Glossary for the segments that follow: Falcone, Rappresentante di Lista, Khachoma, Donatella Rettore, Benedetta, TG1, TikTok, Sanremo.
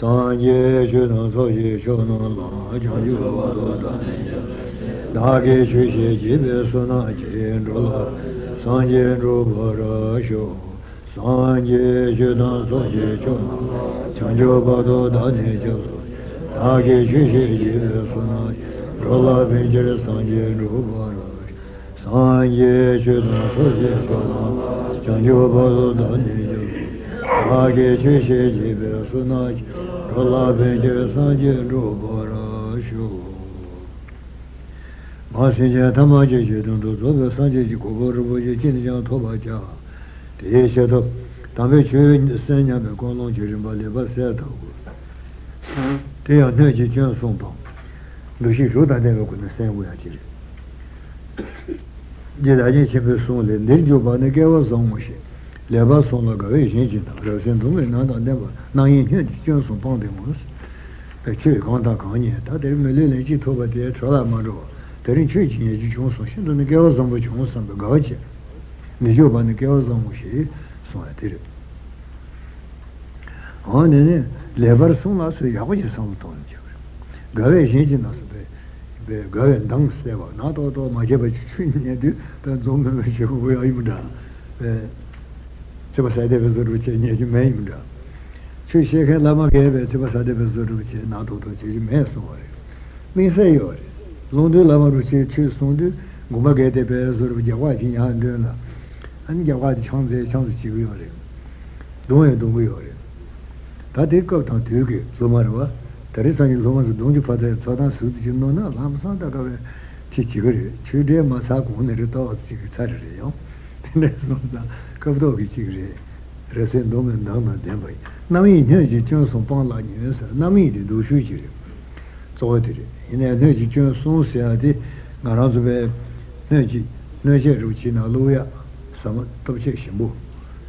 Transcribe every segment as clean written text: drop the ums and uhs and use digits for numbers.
Sanje Shuna Soji Shuna La Jajuga Vadota Dage Shushi Jibe Suna Jindrula Sanje Drupara Shu Sanje Shuna Soji Shuna Chanjo Vadota Nijasu Dage Shushi Jibe Suna Jindrula Pinjir Sanje Drupara Sanje Shuna Soji Shuna Chanjo Vadota Nijasu Dage Shushi Jibe Suna Allah bece sanje robara shu. Masije tamaje jedun do zobe sanje ji koboru boje kinjan tobaja. Deje do tabe chön senya be kolon jirin bale basa do. Te ane ji jan sompa. Lushi roda ne ko ne sen wo ya ji. Jedaje chebe son le nerjo bane gewa zonmushi. Leva sono gave gente da Brasil do nada andava na gente tinha são pandemos é que conta ganha tá deve me lele de toba de chola maro tem que tinha de junção sendo no gelo zombo junção do gaje me joba no gelo zombo che são até ah né levar são nosso já hoje são tonte gave gente nosso be gave dança leva nada do mas é bem tinha de zombo me chegou aí muda Ciba sade bezoruce nie jmeimda. Chu shekhe lama gebe ciba sade bezoruce na to to ci mesore. Miseyore. Londe lama ruce chu sonde goma gede bezoru jawaji andela. An jawaji changze changze ci yore. Doye doye yore. Ta dikko ta tuge zomarwa. Teresani lomaz donju pade sada sud jinno na lamsa da gabe ci ci gore. Chu de masa ko ne to ci sarre yo. Tenesonza Kavdogi Chigre, Resendom Dana Dembai. Nami Nerji Johnson Pala News, Nami di Dushiri. Zoetri, in a Nerji Johnson Siadi, Narazbe, Nerji, Nerje Rucina Luya, Sama Topche Shimu,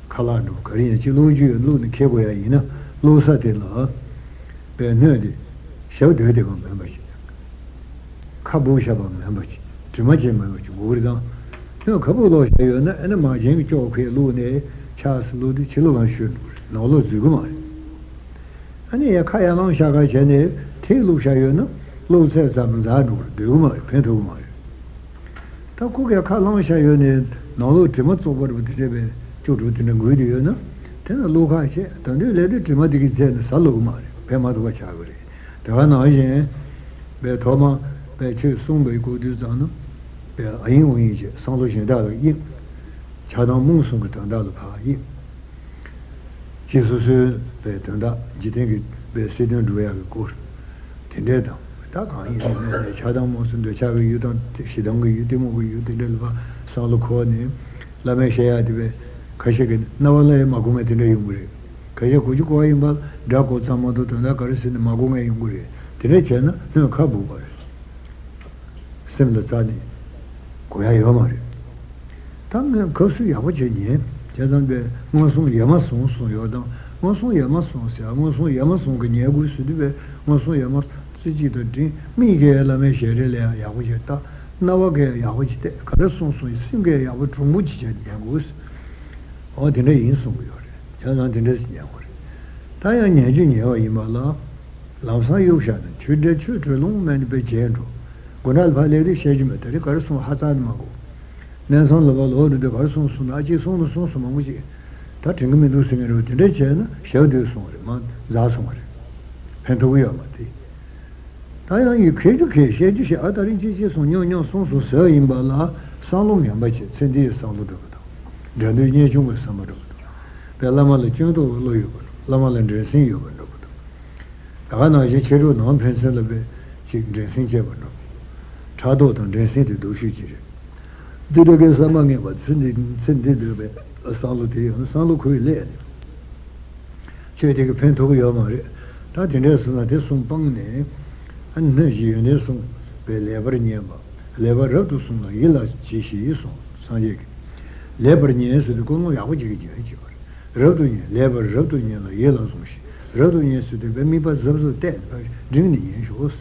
Kalano, Karina Chiluji, Lun Kebuaina, Lusatila, Bernardi, Sheldon membership, Kabushaba membership, Jumaji membership, Gurda. No kabulo shayo na ana majeng chokhe lu ne chas lu de chiluan shun no lu zuguma ani ya khaya long shaga chene te lu shayo na lu se sam za du de uma peto uma ta ku ge kha long shayo ne no lu jima zobar de be chu du de ngui de na te lu kha che ta ne le de jima de ge se sa lu uma pe ma du cha gore ta na yin be thoma be chu sung be ku du zan Ain Wing, San Lucian Dado Yin, Chadon Monsung Tanda Pa Yin. Jesus Betanda, Jiting Besidon Duel Gor. Tendedam, Taka Yin, Chadon Monsung, the Chago Yudan, Shidong Yudimo Yudelva, San Lucone, Lameshea de Kashagan, Navale Magometin Yungri. Kayakuko Imbal, Dako Samoto Tandakaris in Magome Yungri. Tenechana, no Kabu. Similar Tani. Goya yomari. Tang kosu yabaje nie, jadan be monsun yamasun sun yodan. Monsun yamasun sia, monsun yamasun gnie gusu be, monsun yamas tsiji de din, mige la me sherele yabaje ta, nawage yabaje te, karasun sun simge yabaje muji je yagus. Odine insun yore. Jadan dinde yore. Ta ya nie ju nie o imala. Lamsa yushan, chude chude long men be jendo. Gonal Valeri Shejmetari Karsun Hazan Mago. Nanson Lavalo de Varsun Sunaji Sun Sunsum Muji. Touching me to sing it to the Chen, Sheldu Sunriman, Zasumari. Pentoyamati. Taiwan you Keduke, Shedish Adariji Sunyon Sunsu Sir in Bala, Salon Yamachi, Sindi Saludo. The New Jung Samado. The Lama Lechundo Loyuber, Lama Lendressing Yuber. The Hana Jicheru non Penselabe, Chick Dressing Jebano. Chado and dressing to do shiji. Did I get some money about sending a salute on Saluku led? She take a pen to your marriage. That in this one, this one bung name, and Nerji and this one, be Leverniamba. Leverotusum, Yella Chishi, Sanjik. Levernians to the Gomo Yavaji, Rodunia, Lever Rodunia, Yellow Sushi, Rodunians to the Bemiba Zabs of Dead, Jimmy and Shows.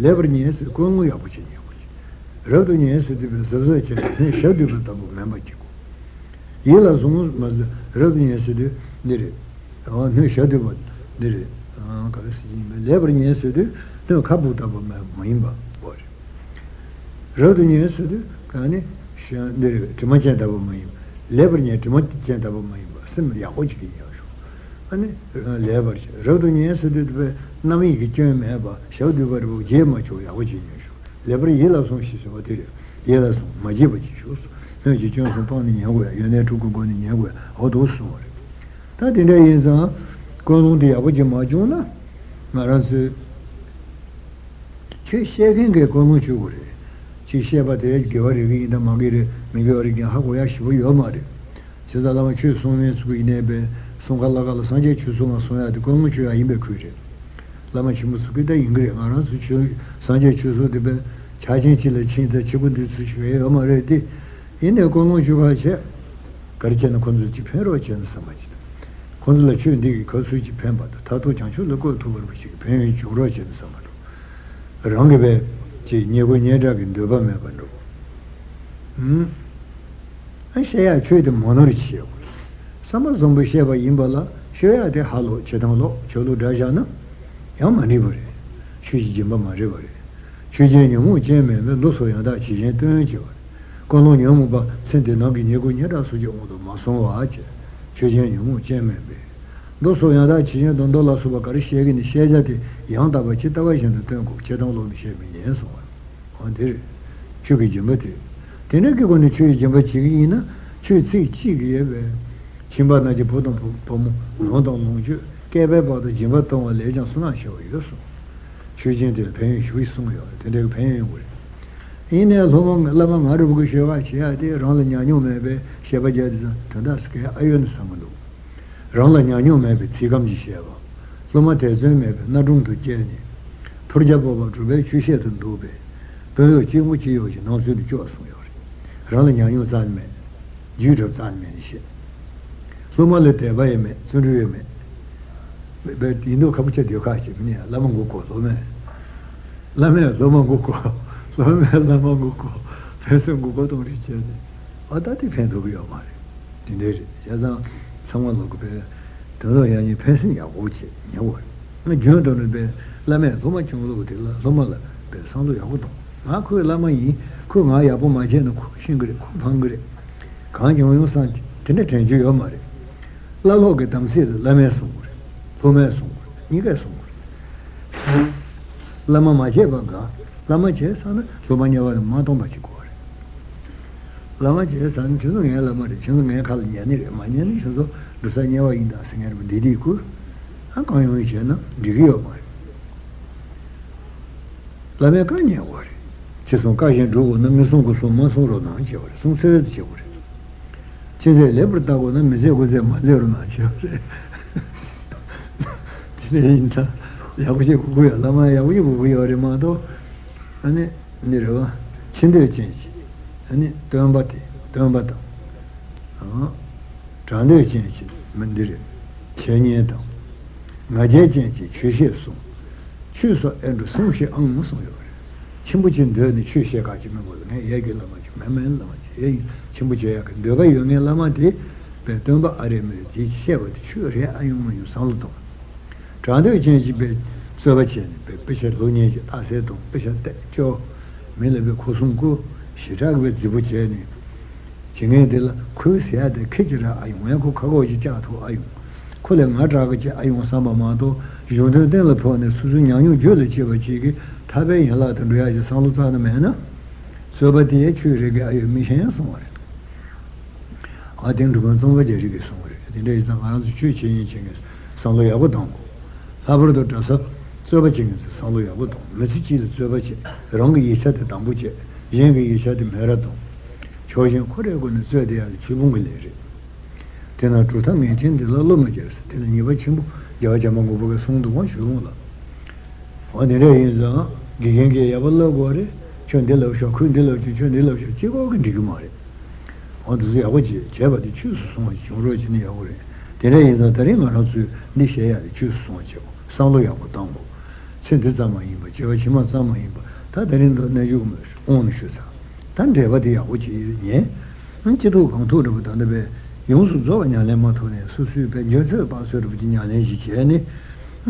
Levernians, Kongo Yapuchi. Rodunians to the Savage, Shadubatabu Mamachico. Yelazum must Rodunians to the Nere, or no Shadubat, Nere,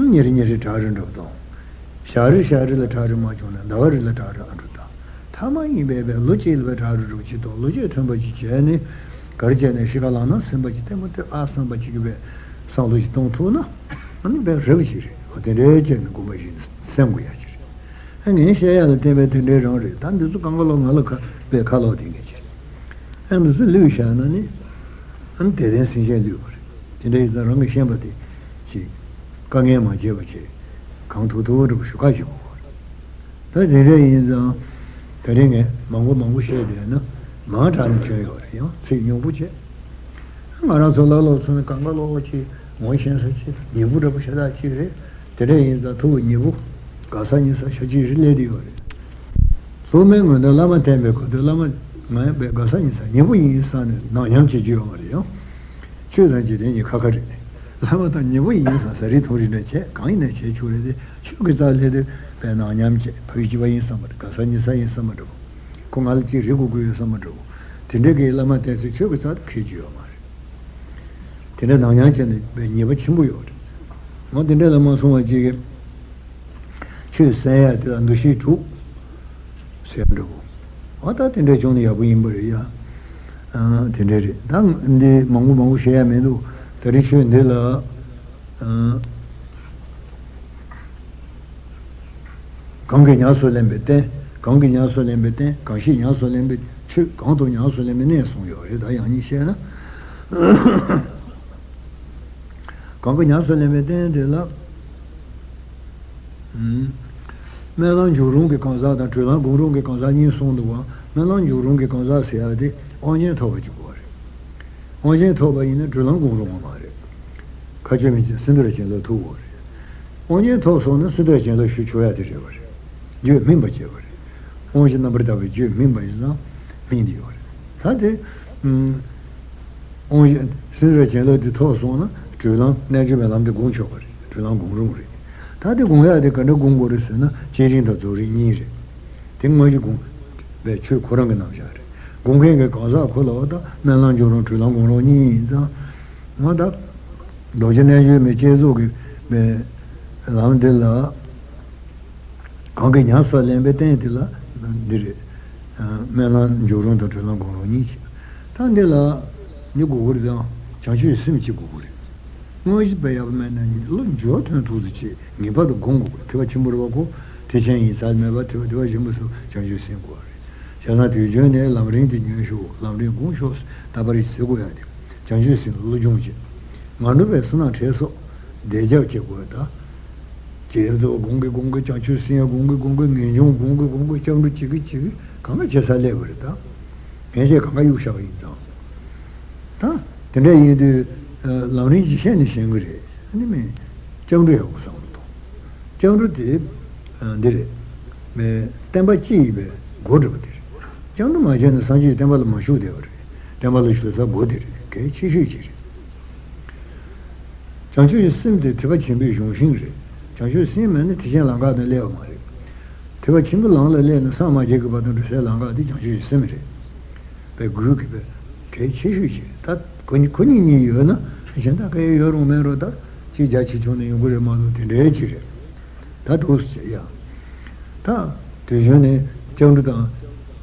nyeri tari nrabdo. Shari la tari machona, davari la tari anruta. Tamayi bebe luci ilve tari rukchito, luci tumbaci chene, garjene shikalana simbaci temute asambaci gibe san luci tontuna, ani be revchiri, otere chene kumbaci semgu yachiri. Ani shaya la tebe tende rangri, tante su kangalo ngalaka be kalao dingi chiri. Ani su liu shana ni, ani teden sinchen liu bari. Tende isa rangi shenpati chi, kange ma jeba chi, kanto to rupu shuka chi mawar. Ta tende isa, tende nge mangu shaya de na, maa tani chen yawari, yang, tsik nyungbu chi. Nga rang so lalo tsuna kangalo chi, mwen shen sa chi, nivu rupu shada chi re, tende isa tu nivu, 가산이 사실이래요. 소명은 라마 템베고 라마 마에 가산이 사니부 인산은 나냠지지요 말이에요. 최단지대니 가가리. 라마도 니부 인산서리 토리네체 강이네 제초래데 추그자래데 나냠지 보이지바 인산 가산이 사인산마도 공알지 리고고에서마도 딘데게 라마테스 추그자 키지요 말이에요. 딘데 나냠지네 니부 친구요. 뭐 딘데 라마 소마지게 Saya tidak nusi tu, saya dulu. Ada tender jono ya bukan beri ya, tender. Tang ini mangu saya medu dari sini ni la, kangge nyaso lembete, kangsi nyaso lembete, kangto nyaso lembete ni sungguh ada yang ni saya na, kangge nyaso lembete ni la. Melan jurung che cosa da trela gurung che cosa ni sondwa melan jurung che cosa sia di ogni toba giore ogni toba in trela gurung mare kajemi sindre jelo tu ore ogni to sono sindre jelo shi choya de ore ju minba je ore ogni number da ju minba izna mindi ore hade ogni sindre jelo de to sono trela neje melam de guncho ore trela gurung ore 다들 공해야 될 건데 공부를 쓰나 제일도 조리 니래. 등머지 공 배출 그런 게 남자래. 공행에 가서 걸어다 맨날 저런 줄랑 공로니자. 뭐다 도전해야 매체족이 매 라운데라 거기 냐서는 배텐들라 근데 맨날 저런도 줄랑 공로니. 단데라 누구 그러다 자주 있으면 지고 그래. Noi sbagliamo menani, non giorno tutti, mi vado gongo, ti faccio morbo, ti c'è in salma, ti faccio su, c'è giù sin cuore. C'è una tua giorni, l'amrinti di nessuno, l'amrinti con shows, da pari seguati, c'è giù sin lo giunge. Ma dove sono acceso, deja c'è guarda, c'è gongo, c'è giù sin gongo, ningio gongo, c'è un cicci, come c'è sale verità? E c'è come io sciavo in zona. L'amrinci scende scengure, anime, c'è un reo santo. C'è un rete, tempa cibe, godo dire. C'è un maggiore sangue, tempa la masciude, tempa la sciusa bodere, che ci succede. C'è un suo simile, ti faccio in bisogno, c'è un suo simile, ti c'è l'angata in leo mare. Ti faccio in l'angata in leo, non sa mai che vado a rusare l'angata, c'è un suo simile. Per guru che ci succede. Kuni ni yona, jenda ka yoro mero da, chi ja chi chone yogure ma do de chire. Da dos che ya. Da de jone jongdu da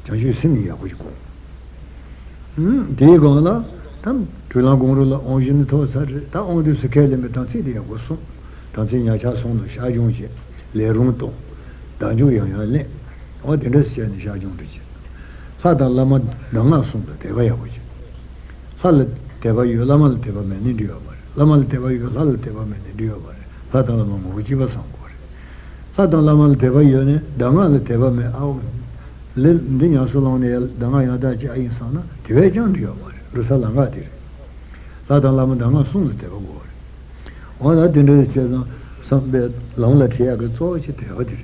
jaju simi ya ku ko. De go la, tam chula gongro la onjin to sa da ondu skele me tansi de go so. Tansi nya cha son do sha jong che, le rong to. Da ju yang ya le. O de de se ni sha jong de che. Sa da la ma da nga son de ba ya go che. Sa le teva io lamal teva meni dio mare lamal teva io lal teva meni dio mare sadala mo jiva sangore sadala lamal teva io ne damal teva me au le dinya solone dama yada ci insana teve jan dio mare rusala ngati sadala lamal dama sunz teva gore ona dinde cezan sambe lamla tiya ge zo ci teva dir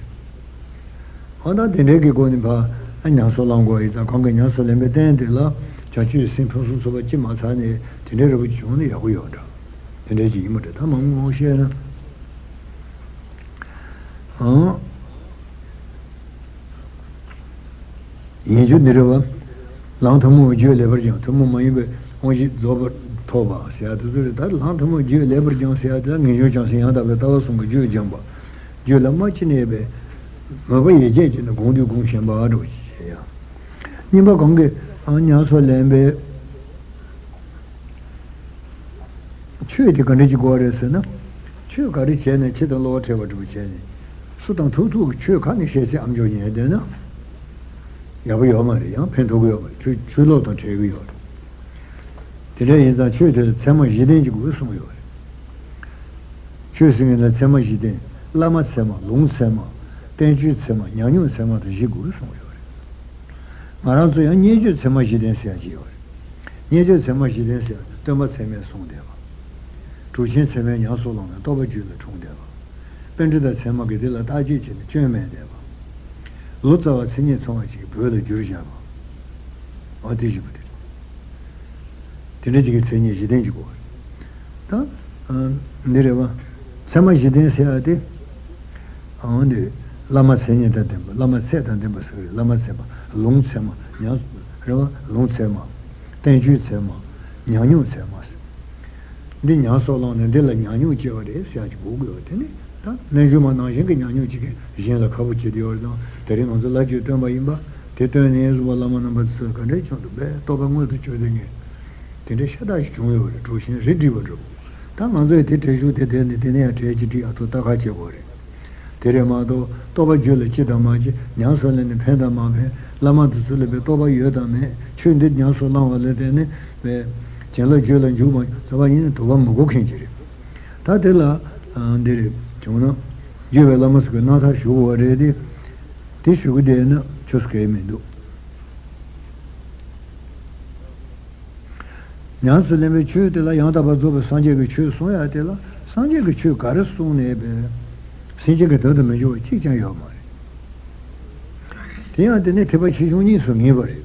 ona dinde ge goni ba anya solango iza konge nya soleme dende la 자주 심포수 소바지 마산에 데네르부 존이 야고요다. 데네지 이모데 담망 오셔나. 예주 내려와. 랑토무 오지에 레버죠. 토무 마이베 오지 조버 toba sia de da lantamo je lever jan sia da ngijo jan sia da beta so ngijo jamba je lama chinebe ma ye je je na gongdu gongshen ba do ya nimba gongge anya so lembe chue de gane ji gore se na chue ga ri che ne che de lo che wa du che ni su dang tu tu chue ka ni she se am jo ni de na ya bu yo ma ri ya pen to bu yo chu chu lo to che gu yo 제 Tenete che segni identico. Da nereva sama jidensia de onde lama segni da tempo, lama seta tempo sore, lama sema, long sema, nya reva long sema. Tenju sema, nyanyu sema. De nya solo ne de la nyanyu che ore sia ci bugo de ne. Da neju ma na jing nyanyu che jin la kabu che de ordo, terin onzo la ju temba imba, te tenes wala ma number so kare chodo be to ba mo de che de ne. Tende shadash chungyo re, chushin ridriba ribu. Ta nganzo te teshu te tene tene a treji tri ato taka che gore. Tere mato, toba jule chita maji, nyanso lene penda ma pe, lama tu sulebe toba yoda me, chundit nyanso langwa le tene, chenla jule njuma, saba yin toba mugo kenjiri. Ta tela, dere, chungna, jube lama suke nata shugu wa re di, ti shugu dene chuske mendo. Nyansu lembe chu tila yangtaba zobe sanje ge chu soya tila sanje ge chu kare su nebe sinje ge dodo me jo chik chan yo mare tiyan tene teba chi shung ni su ngi bari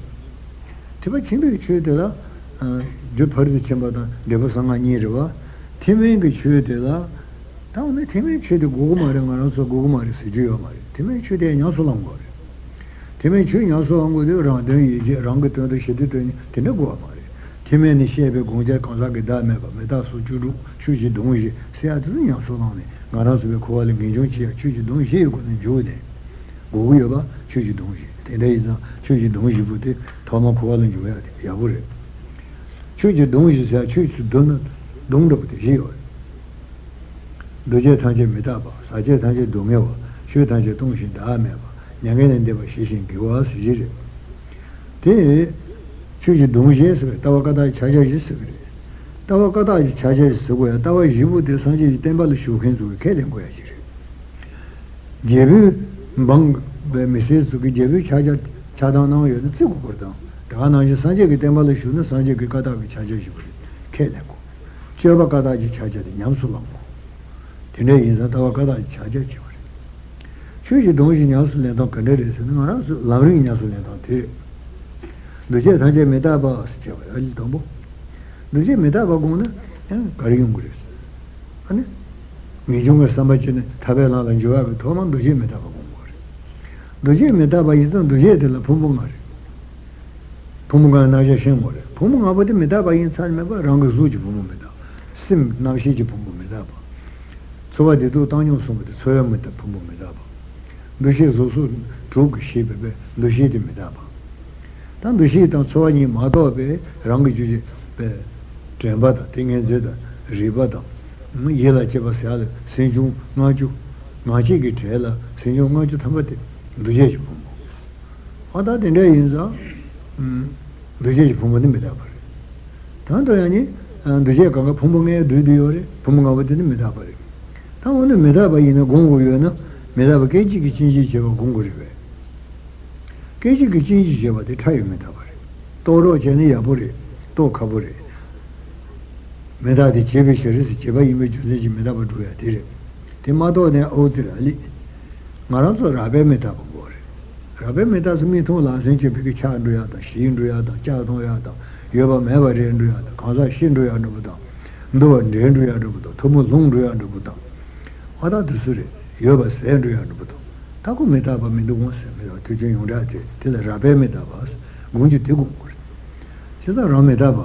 teba chimbe ge chu tila jo pardi chimba da leba sanga ni riba timen ge chu tila tao ne timen chu de gogo mare nga ransu gogo mare si ju yo mare timen chu de nyansu lang gore timen chu nyansu lang gore rang den yeje rang ge tene shi de tene tene gogo mare Timeni shebe gongja kansa ge da meba, meda su churu, chuji dongji, siya tu nyam su langni, ngana sube kuwa le genjong chiya, chuji dongji yu kuni jode, gogu yoba, chuji dongji, tende izan, chuji dongji bute, tama kuwa le joya de, yagure. Chuji dongji siya, chuji su donna, dongda bute, jiyo. Doje tangje meda ba, saje tangje dongye ba, shu tangje dongshin da meba, nyange nende ba shishin kiwa sujire. Te, chuji dungje se tawa kada chaja jis gre tawa kada chaja jis go ya tawa jibu de sanje temba lu shuken zu ke len go ya jire jebu bang be mese zu ge jebu chaja chada na yo de zu go da da na je sanje ge temba lu shune sanje ge kada ge chaja jibu ke len go cheba kada ji chaja de nyam su lang tene yin tawa kada chaja ji chuji dungje nyam su le da ke de se na ra su la ri nyam su le da de 도제 단제 메다바 스쳐 알 도보 도제 메다바 고는 가리용 그랬어 아니 미중을 삼바치는 타벨라는 조합이 도만 도제 메다바 고 거래 도제 메다바 있던 도제들 봄봄 말이 봄가 나제 셴 거래 봄은 아버지 메다바 인살 메바 랑그 주지 봄은 메다 심 남시지 봄은 메다바 소바데도 당용 소모데 소염 메다 봄은 메다바 도제 소소 조그 시베베 도제데 메다바 tanto si tan so ni ma do be rang ju be jemba da tingen je da riba da mu yela che ba sa sen ju na ji ge che la sen ju na ju ta ba de du je ju mo ada de ne yin za du je ju mo de me da ba tanto ya ni du je ga ga pom pom ge du du yo re pom ga ba de me da ba re ta o ne me da ba yin gong go yo na me da ba ge ji ge chin ji che ba gong go re be 계지 계지 제가 대타입니다 버려. 도로 전에 야보리 또 가보리. 메다디 제비 셔리스 제가 이미 주제지 메다버 줘야 되래. 대마도네 오즈라리. 말아서 라베 메다 버려. 라베 메다스 미토라 생체 비게 차도야다. 신도야다. 자도야다. 여바 메바렌도야다. 가자 신도야도보다. 너와 렌도야도보다. 도모 롱도야도보다. 하다 드스레. 여바 센도야도보다. ताको मेरा बाप में दुगुन से मेरा तुझे यूं रहते तेरा राबे में दाबास गुंजते गुंगुर सिदा रामे दाबा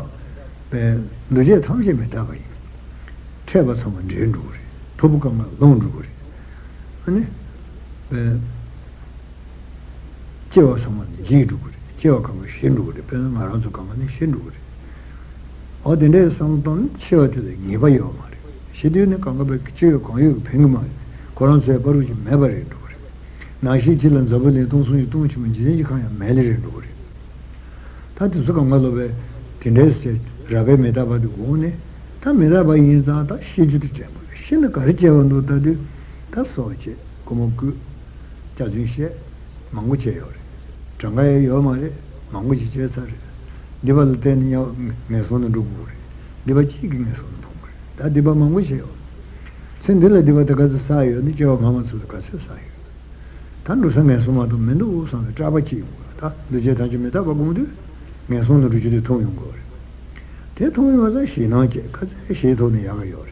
Rabe medaba di gone, ta medaba in zata, shijit jembo, shin caricevando tadi, ta soce, comocu, tazinshe, manguceore, Changai yomare, manguci cesare, diva tenio nesono duburi, diva chigi nesono duburi, ta diva manguceo. Sendela diva da casa saio, diceva mamma sulla casa saio. Tanto sangue sommato mendo, sono trabaci, ta, dujetaci medaba gundi, nesono rigidi tongore. Te tu mi vas a Shina, cazzo, Sheto di Yagayori.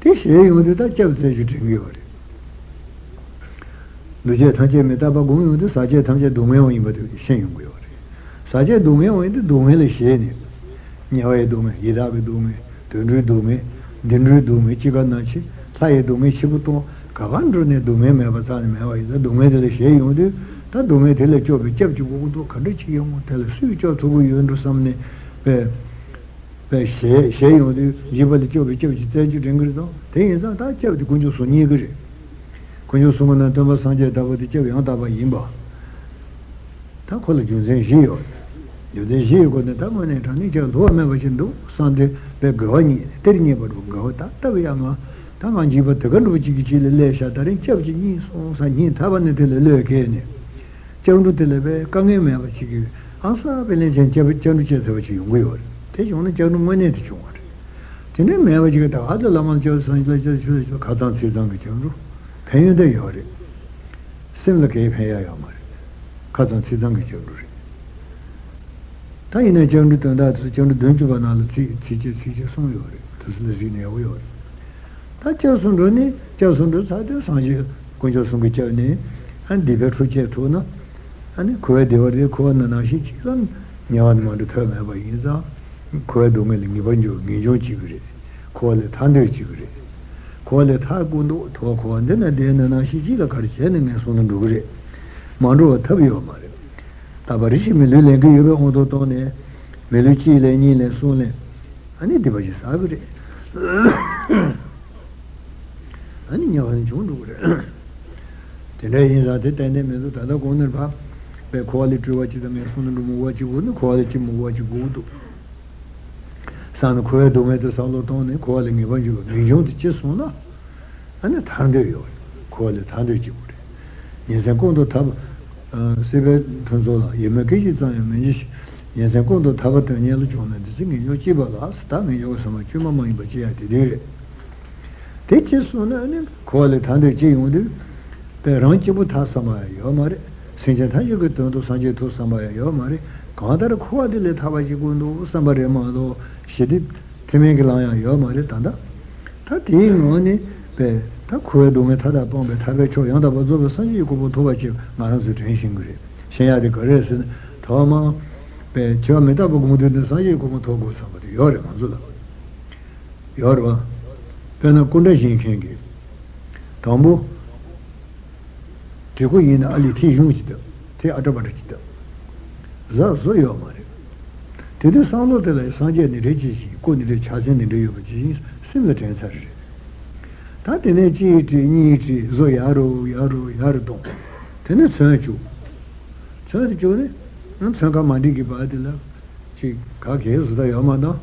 Te sei un detachab sejutingiori. Duce Taje Metabagumi, tu Saje Tamje Dumeo in Shengori. Saje Dumeo in the Dumele Sheni. Niawe Dume, Yidabi Dume, Tundri Dume, Dindri Dume, Chiganachi, Saye Dume Shibuto, Kavandrone Dume Mevasan Meva is a Dume de Sheyudu, that Dume Telechobi, Chepchukutu, Kadichium, Telesucho to you into some. Sheyodu, Jibalicho, which is said to Ringrito, things are that you have to conjure so near. Conjure someone at Thomas Sanja Tavatichi, Antaba Yimba. Tacola Junzen Gio. You the Gio got the Taman and Tanicha, who remember Chindo, Sande, Begoni, Terrible Gota, Taviama, Tamanjiba, the Gondwichi, Le Shatarin, Chevchini, Sanin, Tavanetel, Le Kene. Chando Telebe, Kangema, Chigi. Answer village and Chavichu will. Take on the gentleman at the chore. Didn't you get out the Laman Johnson legislature, Kazan Sizan Gitano? Pay the Yori. Similar gave Hayamar. Kazan Sizan Gitano. Tiny General turned out to General Dunjubanal teaches some Yori, to Slezina Yori. That Johnson Ronnie, Johnson Rosadio, Sanji, Conjoson Gitani, and Diver Truchetuna. And could the order corn and ashilan, Nyan Monduterma by Isa, Coedomeling Ivanjo, Nijo Chigri, call it Thunder Chigri, call it Hagundo, Toko, and then at the end an Ashijila Karchen and Sonundugri, Mandro Tavio Mare, Tabarishi Milulengi, Odotone, Meluchi, Leni, Lesone, and it devices Agri. And in Yavan Jundugre. Today is at the end of the corner. Quality watch the Messon, what you wouldn't quality what you go to. San Coedometo Salotone calling Evangel, you don't just sooner. And a Tandayo, call it Tandajude. Yesacondo Tab Sibet Tonzola, Yemaki, I manage Yesacondo Tabatan Yellow John and singing your Chibalas, Tammy Yosama Chimama in Bajia today. Take you sooner, call it Tandajude, the Ranchibutasama, your mother. Sinjataji Gutunto Sanjeto Samaya Yomari, Kandar Kuadil Tavajigundo, Sambaremado, Shedip, Temeglaya Yomari Tanda, Tati Moni, the Takuedumetada Pombe Tavecho Yanda Bazo Sanji Kubotovachi, Marazu Tenshingri, Shea de Corresin, Toma, the Chometabugudu Sanji Kubotogo, somebody, Yore Manzula Yorba, Penacundajin Kingi, Tombo. Tico in Ali Tijunjita, Te Adabarita. Zazo Yomari. Did the sound of the Sanja and the Regi, Kundi Chazin and the Yubajis, similar to Saturday? That in a Nichi, Zoyaro, Yaro, Yardon. Then it's Sanju. Sanju, not Sanka Mandiki Badilla, Chikakis, the Yamada,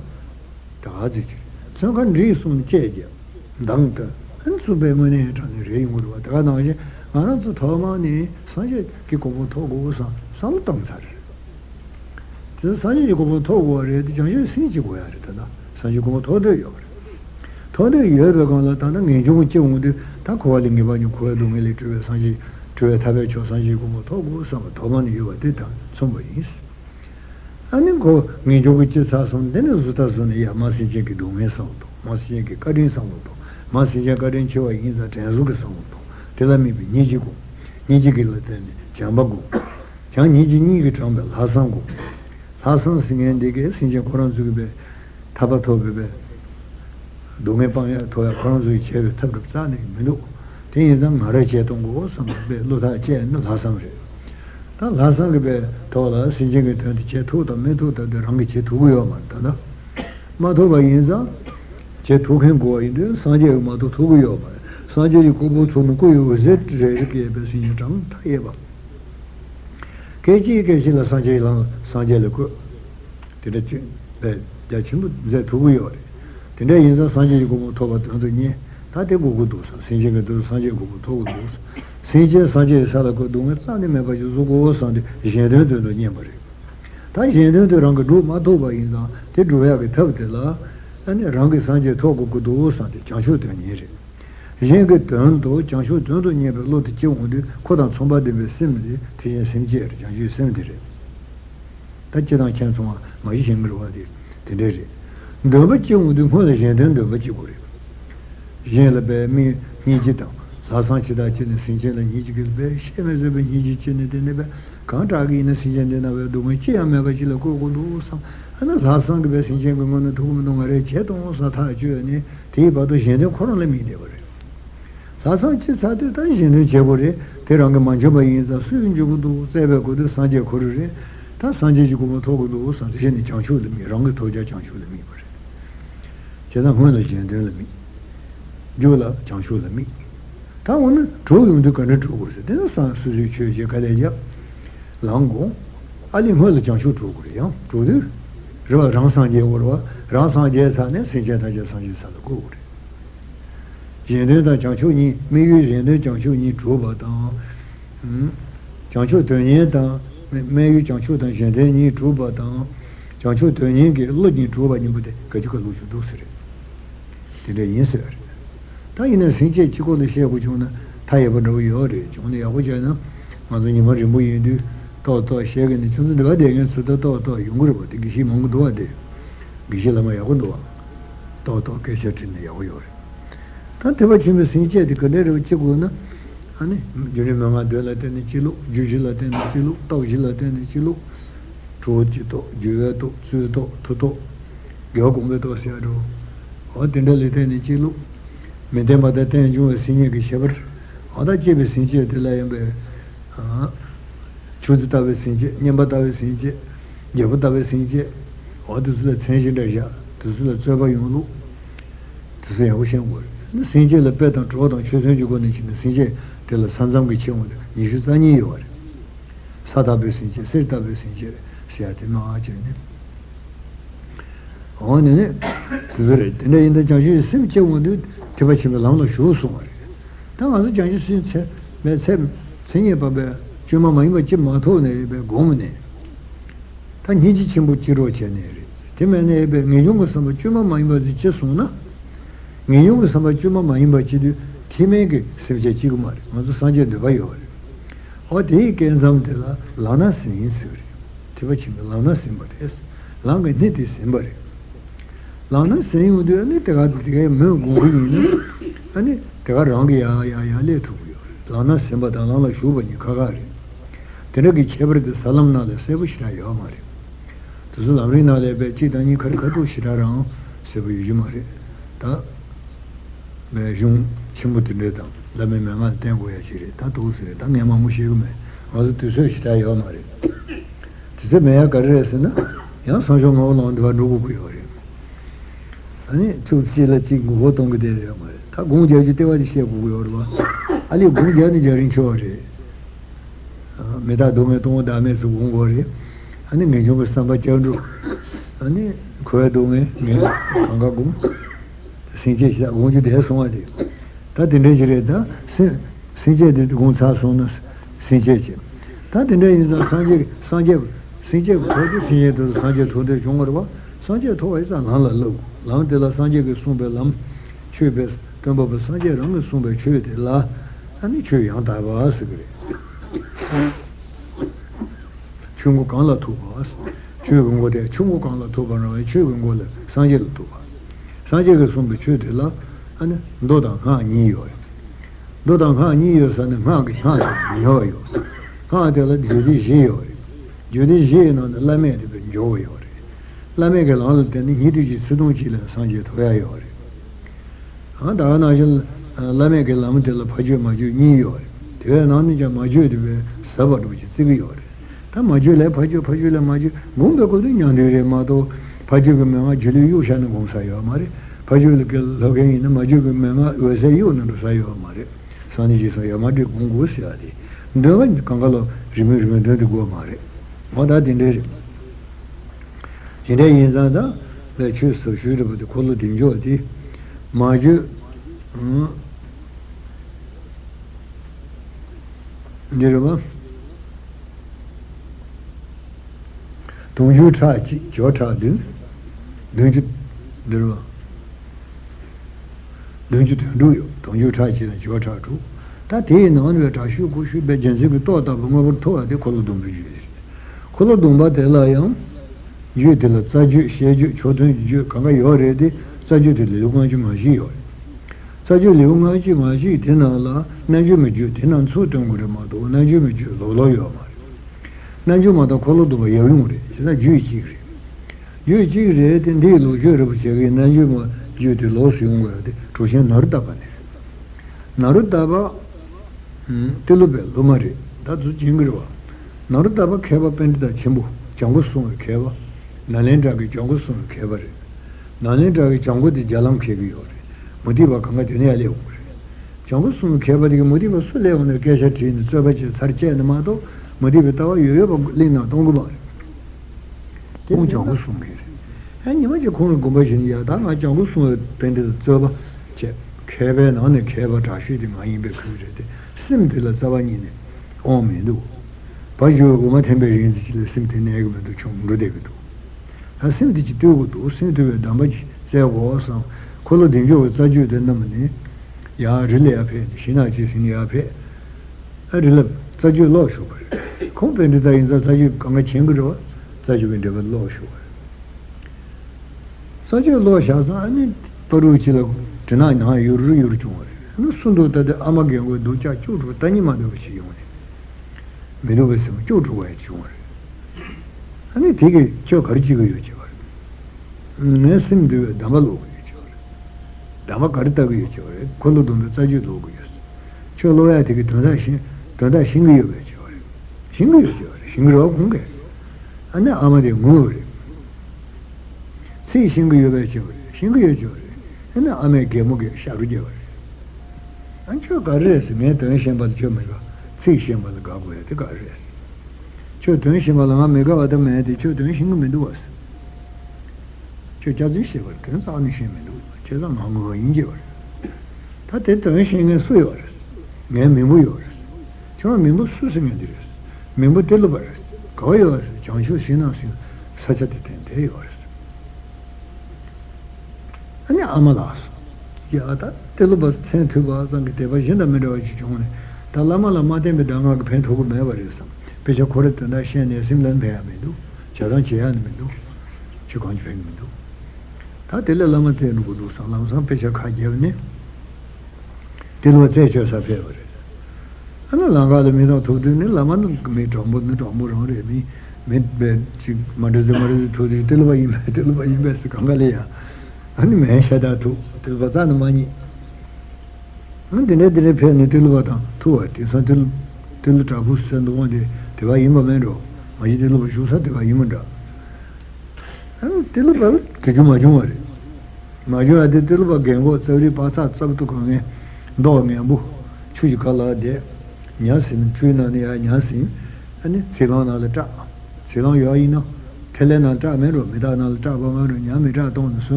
Tazi, Sankan Risun Chedia, Danta, and Subemone and the Raymond Watanaje. Another Tomani, Sanjay Kikobotogosa, some tongues are. The Sanjay Kobotogo, the Janju Sinjibo, Sanjukomoto, the Yor. Told the Yerbagon Latana, Nijumu, Takoaling, Ivan, you call the military Sanji to a Tabacho Sanji Komotogo, some Tomani, you did some ways. And then go Nijuichis are some Denizutas on the Masijaki Domesanto, Masijaki Kadin Samoto, Masijakarin Chua in the Tanzuka Samoto. Telamibi Nijigo, Nijigilatan, Chambago, Chan Niji Nigitambe, Hasango, 사선 승인되게 신경 그런 주기에 타바토베 동해방에 도야 그런 주기 제일 탑럽자네 민우 대인상 말해제 동고 선배 로다제 나상을 다 나상급에 도라 신경이 되는데 도도 매도도 랑게 제 두고요 맞다나 마도바 인자 제 도행 고인데 상제 마도 두고요 상제이 고보 주는 거요 이제 이렇게 배신장 다 해봐 계지 la sanje le ko tede che be ja chimu ze tu yo tede yinza sanje go mo toba to ni ta de go go do sa sanje go do sanje go go to go do sanje sa la go do ngat sa ne me ba ju go sa de je de de ni ba re ta je de de rang go ma do ba yinza de do ya ge ta de la ne rang ge sanje to go go do sa de jang shu de ni re je ge de do jang shu de do ni ba lo de ji wo de ko dan song ba de be sim de ti sim ji re jang shu sim de re 다치랑 찬송아 많이 힘들어가지 되지 너버지 우드 거는 제대로 너버지 거래 제일베 미 니지다 사상치다 지는 신체는 니지글베 셴에서베 니지치네 되네베 간다기 있는 신체는나베 도미치 아메바지로 고고루서 하나 사상그베 신체 거는 도움은 동아래 제동서 다 주니 대바도 제대 코로나 미데 거래 사상치 사도다 제네 제거래 대랑게 만져봐 인자 수윤 주고도 세베고도 산제 거래 다 산지지고 토고도 산지니 장초림이 랑게 토자 장초림이 버려. 제가 혼자 진행되는 줄라 장초림이. 다 오늘 조용도 가는 조고서. 내가 산수지 취재 가려야. 랑고 알림 혼자 장초 조고요. 조들. 그래서 장산제 오로와 장산제 산에 신제다제 산지사도 고고래. 진행된 장초니 매유진의 장초니 조바다. 장초 되니다 매우 장초던 전쟁이 주바당 장초던 얘기 로진 주바님 부대 가지고 놓으셔도 쓰래. 근데 인서야. 다이는 신체 지고를 세고 주는 타협으로 요래. 저는 아버지는 완전히 머리 무인도 또또 세근이 주는데 와대는 수도 또또 용으로 버티기 힘은 도와대. 기실라마 야군도 또또 계셔지네 요요래. 단테바 지금 신체의 근혜를 지고는 아니 주님만 되라더니 지루 주질라더니 지루 도질라더니 지루 조지도 주여도 주도 도도 여공도 세로 어딘들이더니 지루 메데마다더니 주 신이기 셔버 하다 집에 신지 들라이베 아 주지다베 신지 님바다베 신지 예부다베 신지 어디서 천신들이야 두스로 저거 용로 두스에 오신고 신지를 배던 조던 최선주고 있는 신지 tel sanzam ge chemo ni ju zani yore sadabe sinje sadabe sinje siate ma ajene one ne tuvere ne inde jaju sim chemo de teba chimo lamlo shu sumare tama zu jaju sin se me sem sinye babe chuma ma ima chimo to ne be gomne ta niji chimo chiro chene re teme ne be ngejung sama chuma ma ima ji chesuna ngejung sama chuma ma ima ji de 김에게 심지어 지금 말이야. 먼저 산재 누가 요래. 어디 괜찮더라. 라나스인 소리. 대바치 라나스인 버스. 랑게 네티 심벌. 라나스인 우드네 때가 되게 무고리네. 아니 때가 랑게 야야 레투고요. 라나스인 바다나라 쇼버니 카가리. 데르기 쳬버드 살람나데 세부시라요 말이야. 두줄 아브리나데 베치다니 카르카도 시라랑 세부 유마레. 다 매중 심부들다. 남매만 땡고야 지리. 다 도스래. 남매만 무시고매. 아주 뜻이시다 요 말이. 뜻에 매야 가르에서는 야 선정하고는 누가 누구고요. 아니 주실의 친구 고통이 되려 말이. 다 공제지 때와지 시에 보고요. 아니 공제는 저린 초래. 메다 도메 동 다음에 수공 거래. 아니 내조버 삼바 전주. 아니 거에 동에 강가고 신체시다 공주 대성하지. 다든데지래다 신제의 공사선은 신제지 다든데 인자 산제 거기 신제도 산제 토대 종거로 봐 산제 토에서 나라로 라운데라 산제의 숨벨람 쳬베스 담바바 산제랑 숨벨 쳬데라 아니 쳬양다 봐스 그래 중국 간라 토바스 쳬군고데 중국 간라 토바는 쳬군고데 산제를 토바 산제의 숨벨 쳬데라 아니 도당하 니요 도당하 니요서는 하게 하요 요요 하들은 지리지요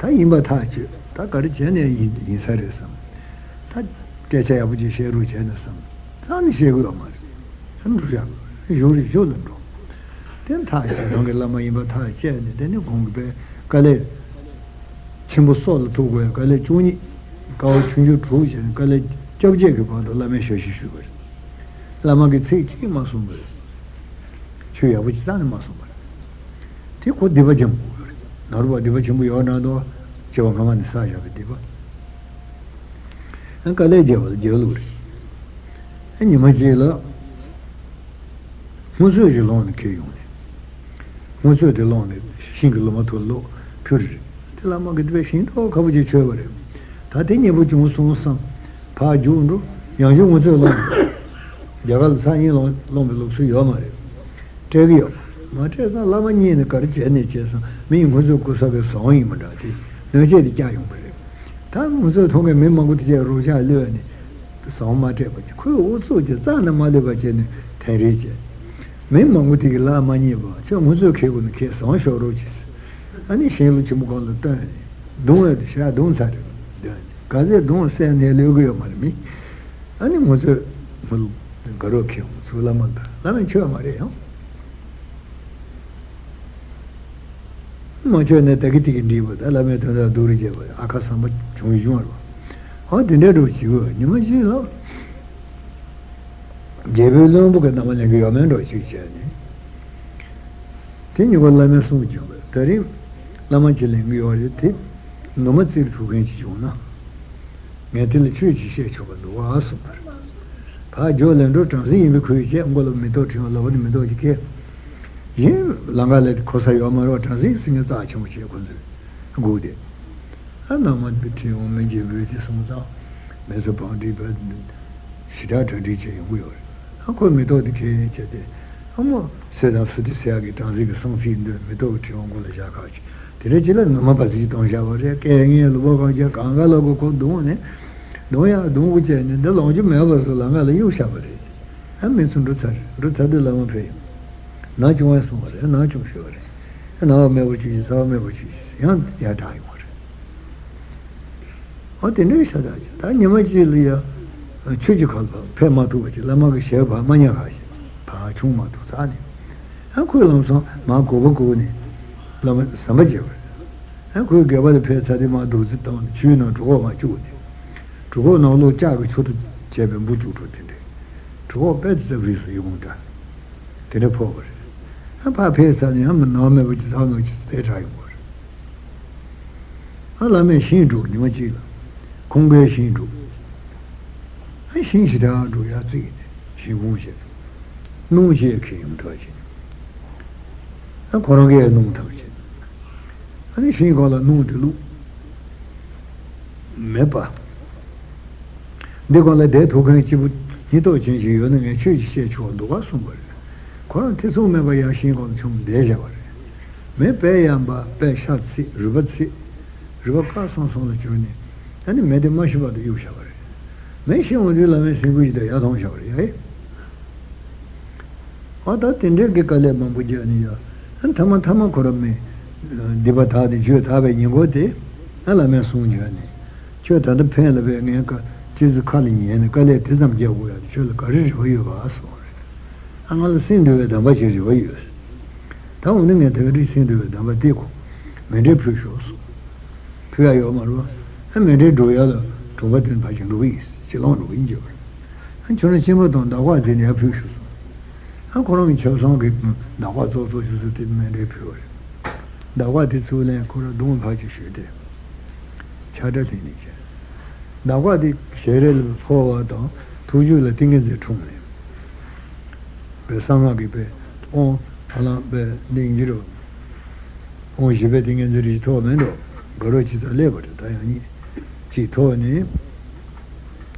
다 임바타지 다 가르치네 인사했어 다 계좌 아버지 쉐로 전했어 산 쉐고요 말 산루야 요리 요는도 된타지 동글라마 임바타지 내내 공부에 갈래 친구 쏠 두고요 갈래 주니 가오 중주 두신 갈래 접제게 봐도 라면 셔시 주고 라마게 체기 마숨을 주야 아버지 산에 마숨을 되고 되버 좀 나로와 디버침부 요나도 제가 가만히 사셔 가지고 안가 레제월 제월우리 아니 맞지라 무슨지 론 케요네 무슨지 론 싱글로 맞돌로 퓨르 틀라마 그드베 신도 가부지 쳐버려 다데니 부지 무슨무슨 파주로 양주 무슨 론 야발 산이 론 론블록스 요마레 제기요 ma che sa lama ni ne kar che ne che sa mi ngo zo ko sa ge so yin ma da ti ne che di ja yong ba le ta ngo zo thong ge me ma gu de ro ja le ne so ma de ba ku wo zo je za na ma le ba che ne tai ri je me ma gu de la ma ni ba che ngo zo ke gu ne ke so sho ro ji ani she lu chi mu ko le ta do le sha do sa de ga ze do se ne le ge ma mi ani ngo zo mo ga ro ke so la ma da la me che ma re yo मचो ने तक टिक दीबो तला में तो दूर जेबो आकाश में झुई झुर हो दिन रो छियो निम छियो जेबो लो बके नम ने गयो में रो छियो ने तीन गोला में सुजो तरी लम चले गयो थे नम सिर छुगे छियो ना मैं दिल छुई छिए छबो वास पर पा जो लन रो ट्रांसी में कोई जे गोला में तो ठियो लो में तो के ये लंगाले कोसा योमरो ताजी सिंग जाच मुचे गुंजे गुदे अना मत बिटियो में जे बेति समझा मैं सब बॉडी पर सीधा ठंडी जे हुयो अको मेथड के चेते हम सेदा फुदि सेगे ताजी के संसी ने मेथड के हम गोले जाका तेरे जिले नमा बजी तो जावरे के ये लोगो को जे कांगा लोगो को दो ने दोया दो जे ने दलो जो मैं बस लंगाले यो शावरे हम में सुन रुचा दे लम पे 나중에 숨어래 나중 쉬어래 나오면 오지 사오면 오지 양 야다이 오래 어디 내셔다지 다 님아지리야 추직할 거 배마도 오지 라마게 셔봐 마냐 가지 다 중마도 사네 한 그러면서 마 고고고네 라마 삼아지요 한 그게 가발 배사디 마도지 돈 주는 저거만 주네 저거 나로 자고 저도 제배 못 주도 된대 저거 배서 그리스 이분다 되네 포버 아 페이스는 한 놈에 붙지 사는 게 스테이트라고. 알아매 신주 님아지. 공부의 신주. 아 신시다 줘야 되네. 신공식. 농식 개념도지. 아 그런 게 농도지. 아니 신고라 농도로. 매봐. 내가래 내 도경이 지부 니도 진시 요는 게 취지에 좋도가 숨거려. 그런 뜻으로 봐 야신 건 좀 내려 버려. 매 배양바 배샷시 르버시 르버카선 선을 주니. 아니 매데마시 봐도 유셔 버려. 내 신원을 라면 신고지다 야동셔 버려. 에? 어다 텐데게 갈래 뭔지 아니야. 한 타마타마 걸음에 디바타디 주타베 닝고데 알아면 숨지네. 저다도 팬레베 내가 지즈 칼리니에 갈래 대잠 겨고야. 저를 가르쳐 줘요 봐서. 안을 신도에 담아 주셔요. 다음은 내가 되게 신도에 담아 되고 매대 표시로서 표하여 말로 매대 도야도 도받은 바신 루이스 실로는 인조 한 저는 신부도 나와 진이야 표시로서 한 그런 정성이 나와 줘서 주셔도 매대 표현 나와 뒤줄에 걸어 돈 받으셔야 돼 차다 되니까 나와디 쉐를 포와도 두 줄을 땡겨서 총네 상하게 어 하나 배 닝지로 어 집에 닝지리 토면도 거러지다 레버다 아니 지토니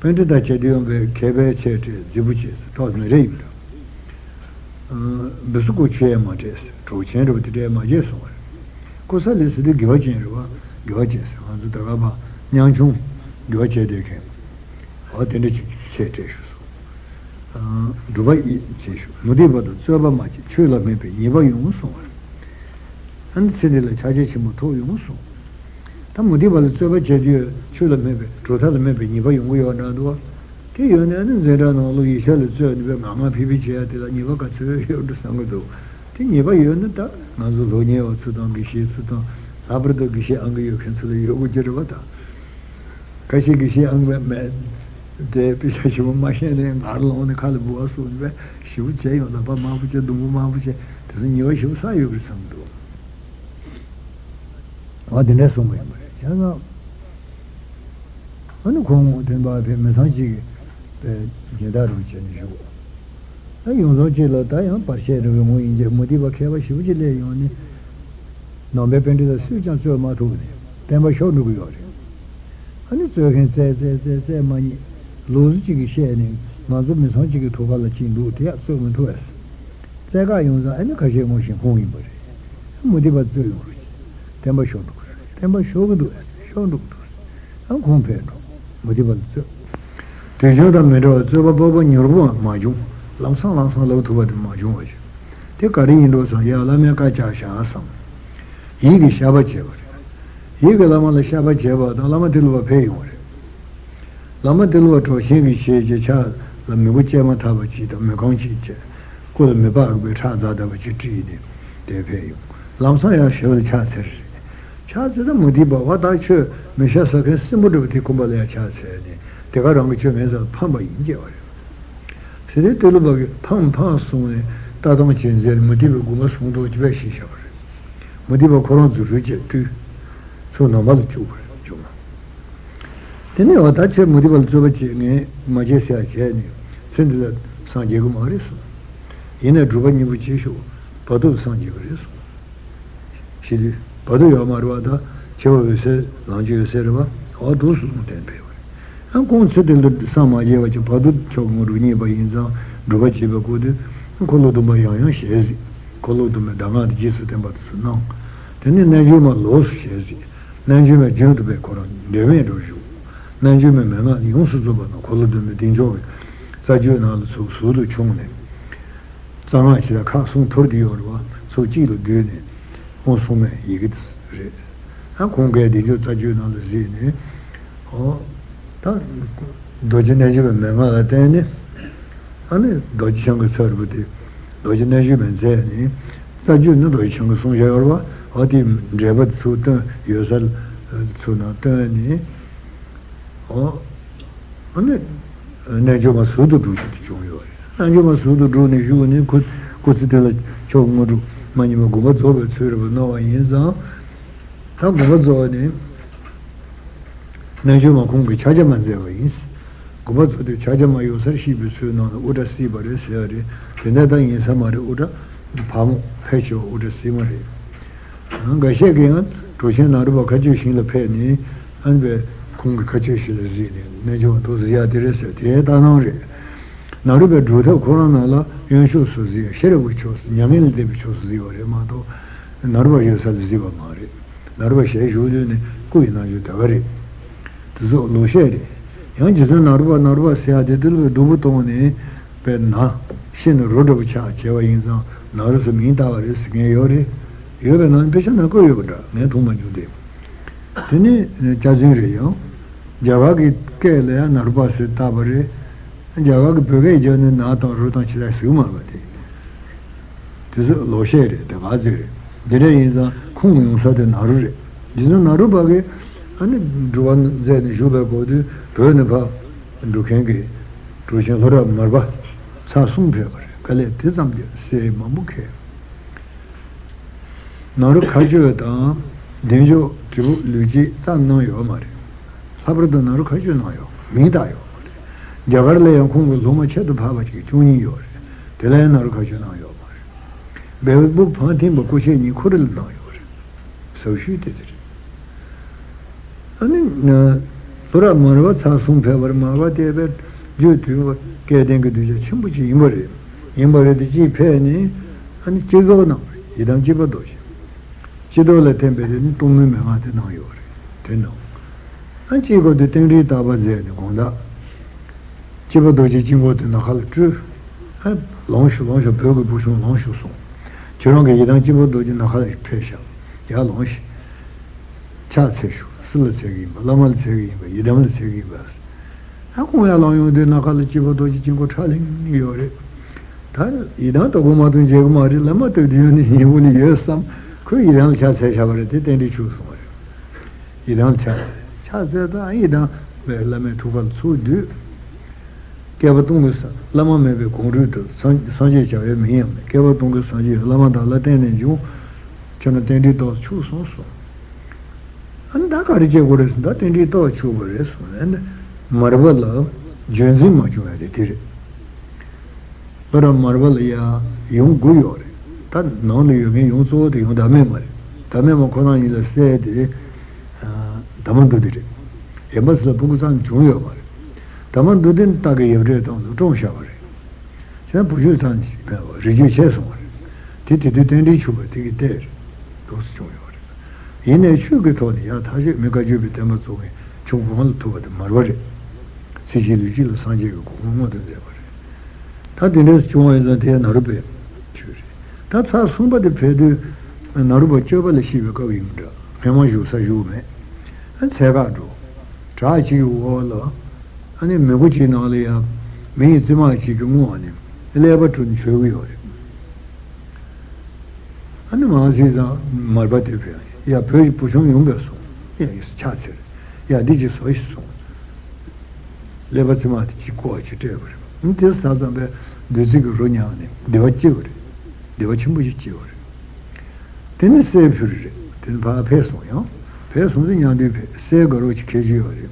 Quando da c'è di un chebe c'è zibuce, tozno reibla. Besugo c'è ma c'è, trocendo di ma c'è sono. Cosa lì si deve giocare, giocare, anzi da roba, nianchu giocare di che. O tenere c'è su. Dubai c'è su. Non devo da zoba ma c'è, c'è la me per niva io sono. Anzi nella c'è c'è moto io sono. Tammo di bal zoba c'è sulla mebe, trotala mebe niva io io andavo. Che io non zerano lo isha le zoba mamma pipici a te la niva cazzo io do sangodo. Ti niva io nda nazo lo neo sudan gishi sudan labrado gishi ango io cancelo io gujerwata. Kashi gishi ango me de pisashi mashene arlo on kalbu asun ve shiu chei ola ba mabuche dumu mabuche te niva shiu sa io sangodo. Adi neso me 제가 어느 공원 덴바에 메시지 제대로 전해 주고 나 용서지로 다양 파셔로 뭐 이제 모디바 개바 쉬우지래 요네 넘베 밴드에서 수장서 마토네 덴바 쇼르고 요래 아니 저긴 제제제 많이 로즈지기 셰네 맞아 메시지기 도발라 진도 대 소문 토스 제가 용서 아니 가셔 모신 공이 버려 모디바 저요 덴바 쇼르고 tempo shogudu shogudu an completo motivazione te joda mero zoba bobo nyurbo majum lamsan lamsan lawtu bad majum hoje te karin indo so ya lamya ka cha sha sam yigi shaba cheba yigi lamala shaba cheba lamadilwa pheyore lamadilwa to shingi sheje cha lambu chema thaba chi to me gongchi che ko me ba be cha za da chi chi de phey lamsan ya sheba cha ser 차즈도 모디바 와다츠 메샤서게 스무르티 콤발야 차세데 대가랑 중에서 판바 인제 와요. 세대 들어보게 판파스네 다동 진제 모디바 고마 송도 집에 시셔. 모디바 그런 주르제 뒤 소나발 주고 주마. 되네 와다츠 모디바 주베지네 마제시아 제네 센들 상제고 말했어. 얘네 주변이 부치쇼 바도 상제 그랬어. 시디 어디요 말와다 저에서 런지에서와 어두스 못된대요. 한 콘서트들 사마예와 저 바도 저무르니 바인자 누가지 바고데 콜로도 마야야 셰지 콜로도 메다마디 지스템 바투스나 데네 나주마 로스 셰지 나주마 젬드베 코로 데메로주 나주마 메나 용수조바나 콜로도 메딘조베 사주나르 수수도 총네 장아시라 카송 토르디오르와 소지로 되네 Consume yigit re akon ge de jota journal zine o ta dojeneje me ma tane ane dojjang serbuti dojeneje me zine sa junu dojjang sonje yorwa adi rebat suta yozal suna tane o ane nejo masudu dujiti joyor nejo masudu drone juni ko kositela chomuru mani mo goba zobe tsuru no yinza ta goba zone nejo ma kung chaja manze wa yis goba zode chaja ma yosar shi bisu no oda si bare seri tena da yinsa mare oda pamu hejo oda si mare ga shegen toshen naru ba kaji shin la phe ni anbe kung kaji shi la zi ne nejo to ziya dire se te da no re 나르베 조도 코로나라 연쇼스지 셰르부초스 냐멜데부초스 요레마도 나르바요살지바 마레 나르바셰 조드네 꾸이나요 다가레 두조 노셰레 연지즈 나르바 세아데들 두부토네 베나 신 로도부차 제와인자 나르스 민다와레 스게 요레 요베난 베샤나 고요다 네 도마뉴데 데네 자즈레요 자바기 케레야 나르바세 타바레 자가가 벽에 저는 나도 로던 치다 수마거든. 그래서 로셰레 다가지레. 데레인자 쿵용서데 나루레. 이제 나루바게 아니 조원 제네 주베고데 버네바 루켄게 조셔서라 말바 사숨벼거래. 갈레 대잠게 세 마무케. 나루 가져다 데미조 주 루지 짠노요 말이. 사브르도 나루 가져나요. 미다요. 자가를 연공을 너무 쳐도 봐봐지 중이요. 대라나로 가져나요. 매부 파티 먹고 싶니 코를 넣어요. 소시티들. 아니 돌아 말고 사슴 배워 말고 되베 주튜브 개댕게 되죠. 친구지 이머리. 이머리듯이 배니 아니 제거는 이담 집어도. 지도를 템베는 동네 명한테 나요. 되노. 안 지고도 땡리 다바제 공다. 집어도 지고도 나갈 줄. 아 롱쇼 벽을 보셔 롱쇼소. 저런 게 이담 집어도 나갈 패셔. 야 롱시. 차세쇼. sul seguimba la mal seguimba idam seguimba ha come la io de na cala cibo do cinco challenge iore ta idam to goma do je goma ri la ma to di ni ni yesam ku idam cha se sha bare de de chu so idam cha se da idam la me tu val su du ke ba tung sa la ma me be ko ru do san je cha ye me ke ba tung sa je la ma da la ten ne ju chana ten de do chu so so अंधा कार्य जगोरे संधा तेरी तो अच्छी बोले सुने न मरवल जंजी मचो है तेरे पर मरवल या यूं गुई और तन नॉन यूं के यूं सोते यूं दामे मको ना इल से दे तमन दो दे ये मसला पुगुसान जोयो मारे तमन दो दिन ताके ये रे तो जों शावरे से पुजो सान सी पे रिजि छे सो ते ते तेरी छुबे ते तेरे दोस्त जोयो 이내 휴게토야 다시 메가주비 때문에 조금만 도와도 말버리 시지르지로 산지고 고모든 데버리 다들스 좋아해서 대 나르베 주리 다차 숨바데 베드 나르베 줘벌 시비고 임다 메모주사 주메 안 제가도 자지 오로 아니 메고지 나올이야 메이즈마치 고모니 레버 준 줘요 아니 마지자 말바데 베 या फिर पुछूं यूं बेसो या इस चाचे या दीजिए सो इस सो लेबत में आती चिको आती टेबल इन तेरे साथ में दूसरी रोन्या ने देवची मुझे चिवरे तेरे से फिर तेरे बाप पैसों याँ पैसों से यानी से करो चिकेजी वाले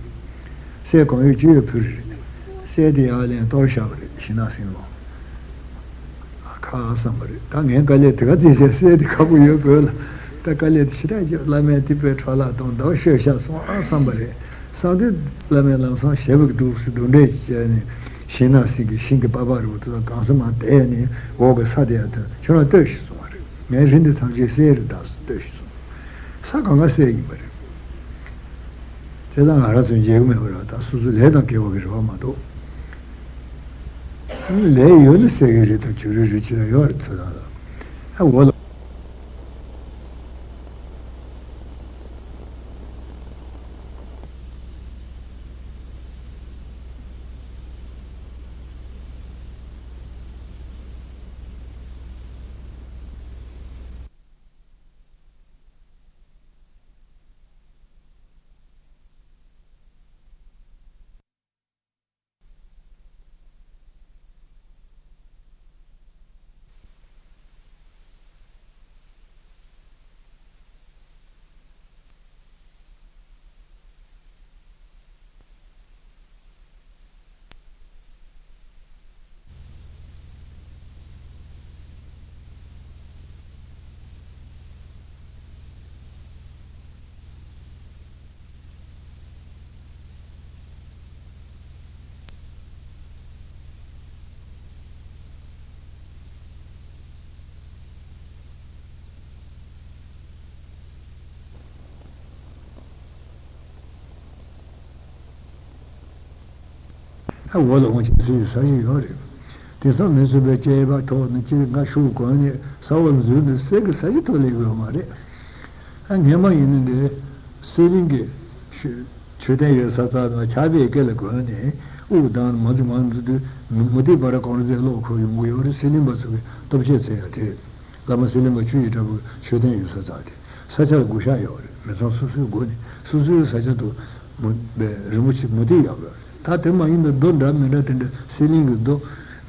से कौन चिवे फिर से दिया लें तोड़ शावरे शिनासिनो आकाश संबरे ताँगे कले तेरा जिसे से दिखाऊं ये बोला कलेत शिराज लामेति पेट्रोला तों दो शेशा सो असंबरे सादे लामे लामसो शेवक दुस दुने जने शिना सिग शिंग बाबारो तो कासमा तेने ओबे सादेत छोरा तश सोरे मैं जिंदे थाजे सेर दास तश सो सागागा सेई बरे तेला आराज जेउ में बरा ता सुजु लेदा के ओगे रोमा तो ले योन सेगे तो चुरु रिचिना योर तोला आ वो I was on Sagiore. The sun is a becheva told the Chirgashu Kony, Sawan Zun, Seg Sagitoli Mare. And Yama in the Siling Chudea Satan, Chavi Kelagone, Udan Maziman, Mudibara Konzelo, we were Silimbas, Topchese, Lama Silimba Chuitabu, Chudea Society. Such as Gushayor, Meson Susu Guni, Susu Sajato Mudia. तातेमा इन दो ड्राम में रहते हैं सीलिंग दो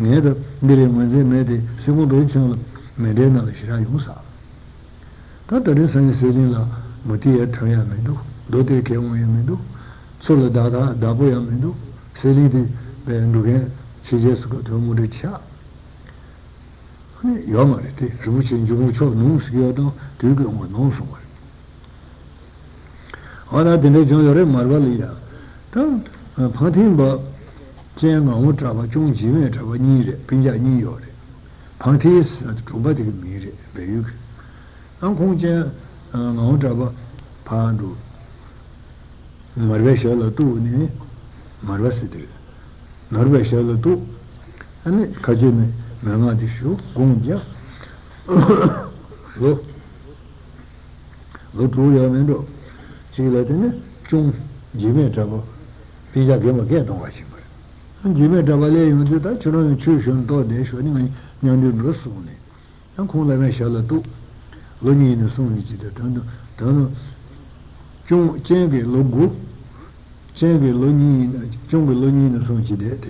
मैं तो मेरे मजे में थे सिमो दो चंग मेरे ना शिराय मुसा तातेरे संग सीलिंग ला मुती ये ठंडा में दो ते के मुझे में दो सोल दादा दाबो या में दो सीलिंग दी बेंडुगे चीज़ें सुको तो मुझे चाह अने यार मरे थे रुमचिंग जुमचो नूस किया तो दूर के मुझे नूस मरे Ora dende giorno marvalia. Tan Fatin ba Jenga Utra ba Chongji Tra ba Ni Pinja Ni Yore. Pantis Truba de Mire Beyuk. Ancongje Utra ba Pandu. Marvesha la tu ni Marvasitri. Narvesha la tu ane Kajime Manadishu Gongja. Lo Lo Chung Jimmy Trouble, Pija Game again, don't watch him. And Jimmy Trouble, you do that, you know, children thought they should only do so. And call them a shallow too. Lonely in the sun, which is the tunnel. Chung Changi Logo, Changi Lonely, Chung Lonely in the sun, she did.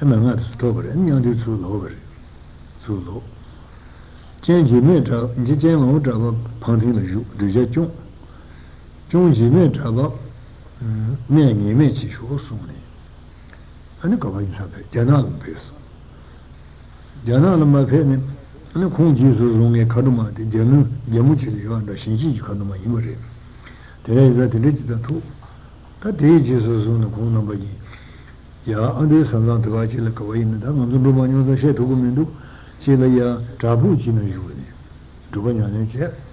And I'm not stubborn, and young you too low. Too low. Change Jimmy Trouble, Jimmy Trouble, Panting the Jachung. Giungi me traba neni me ci sosuni ani kawai sabe janal peso janal ma fene ani kungi zuzunge kaduma de janu jamuchi de yanda shinji kaduma imore tereza de richita tu ta deji zuzuna kuna bagi ya ande sanzan de bachi le kawai ne da manzu do banyo za she tugu mindu che la ya trabu chi no yuni do banyo ne che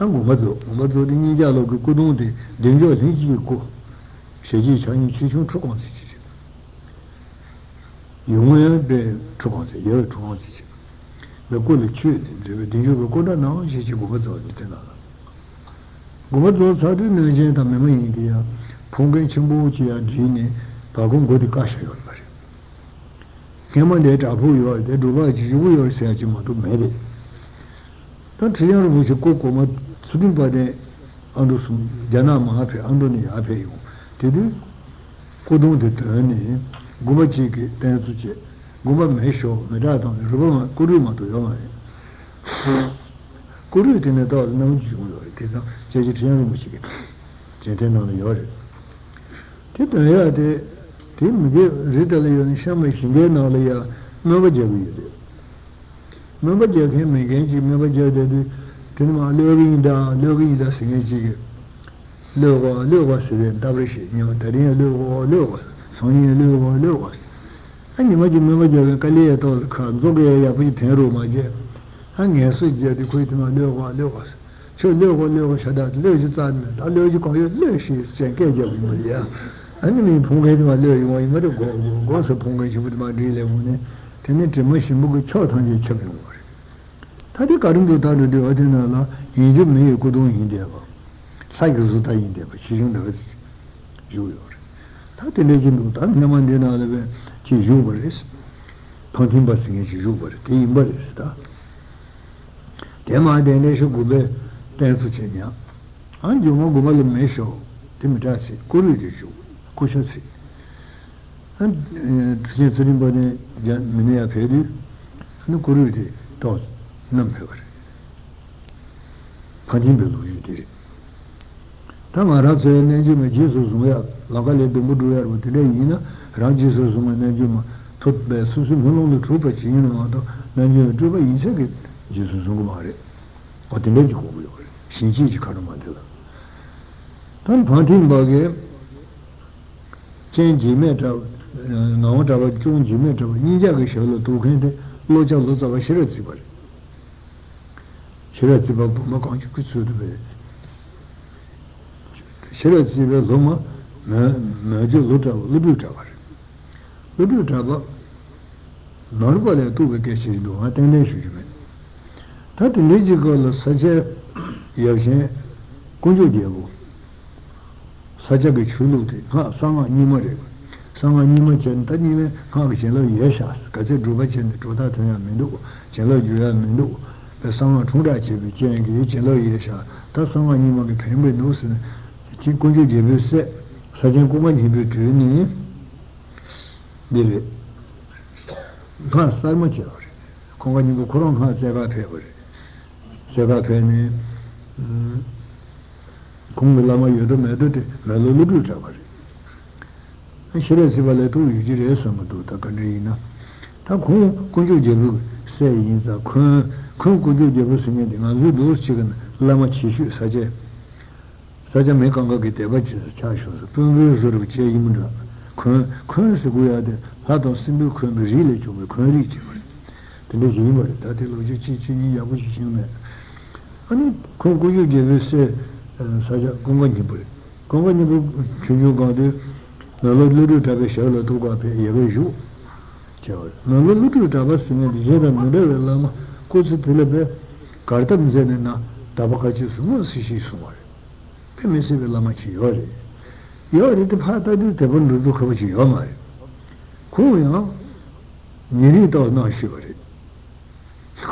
Umazzo di Nijalo, Kudunde, Dinjo, Nijiku, Shiji, Chani, Chichun, Trukonsi. You will be Trukonsi, you're Trukonsi. The good children, Dinjo, Kuda, now, Shiji, Gumazzo, Nitana. Gumazzo, Sadu, Nigenta, Memoria, Pungan, Chimbuchi, Gini, Pagun, Godi Kasha, your body. Came on that, Abu, you are the Dubai, you will say, Jimatu, Medi. Don't you know which cocoa? Sudden by the Andosum, Janam happy, Andoni happy. Did you? Couldn't the turn Gumachiki, Tansuche, Guma Mesho, Medaton, Roma, Kuruma to Yomai. Could it in a thousand? No, it is a Chechian Mushiki. Chetan on the yard. Titan here, the Tim Ridley and Shamish, Ganalia, Novajavi. Remember Jack him again, remember Jack that Tinma Lurida, Singing Lova, Lovas, and Tabrishi, Nyotaria Lova, Lovas, Sonia Lova, Lovas. And imagine Member Jack and Kaliatos, Kanzogaya, Vitero, my Jack. And yes, we get the Quitma Lova, Lovas. So Lova, Lova, Shadat, Lurgis, and Logical Lurgis, Jankaja, Maria. And you mean Pungate, my Lurgy, my mother goes upon which with my dream. Tenete mushi mugu chotan di chapimore. Tadi karundu tadu di odinala, inju me kudun indeva. Saikuzuta indeva, chizunda vesi, juyor. Tati legindu tan, yamandina leve, chijuveris, pantimbasing chijuver, ti imbaris, ta. Tema denesho gube, tensu chenya. Anju mogumale mesho, timitasi, kuru di ju, kushasi. And Trinbody Minea Pedi and Kurudi toss number. Padimbu, you did it. Tamaraz and Najima Jesus were Lagale de Mudua with the Reina, Rajisus and Najima took the Susan, who only trooper Chino, Najima Truba in second, Jesus Umare, or the Legico, Shinji Karamadilla. Tan Pantimbagay changed metal. Now, our Junji met a Nijagisha to Hinde, Loja was our Shiraziba. Shiraziba Pumakonchi could suit the way. Shiraziba Zoma, Major Ludu Tower. Ludu Tower, nobody took a case to attend a shipment. That legical such a Yashe Kunjudiabo, such a good shulu, some animal. Someone Nima Chantani, Kang Chelo Yeshas, Kazet Rubach and the Trotatan Mendu, Chelo Juan Mendu, the Sama Trudachi, Chelo Yesha, Tasama Nima Pembe Nose, Chikunju Jebuse, Sajan Kuman Hibutuni, Dili Hans Salmacher, Konganibu Kuron Hans Seva Pebble, Seva Penny Kungalama Yoda Medut, Melulu Travel. Shirezi Valetu, Ujiri Samadu, Takanina. Taku, Kunjujebu, say in the Kun Kunjujebu singing, and Zudu's chicken, Lama Chishu, Saje, 사자 메강가게 대바지서 차셔서 분류서로 제임으로 그런스고야데 나도 심도 그런 일을 좀 그런 일이 근데 지금은 다들 로지 지진이 야부시네 아니 고고유 제베스 사자 공간이 버려 공간이 주요가데 나로르르 다베셔로 도가페 예베주 저 나로르르 다바스네 제라 모델라마 고즈들레베 가르타미제나 다바카치 수무시시수마 mesi bella maciore io rite fata di te buon rudo come ci io mai come no nirito no sciore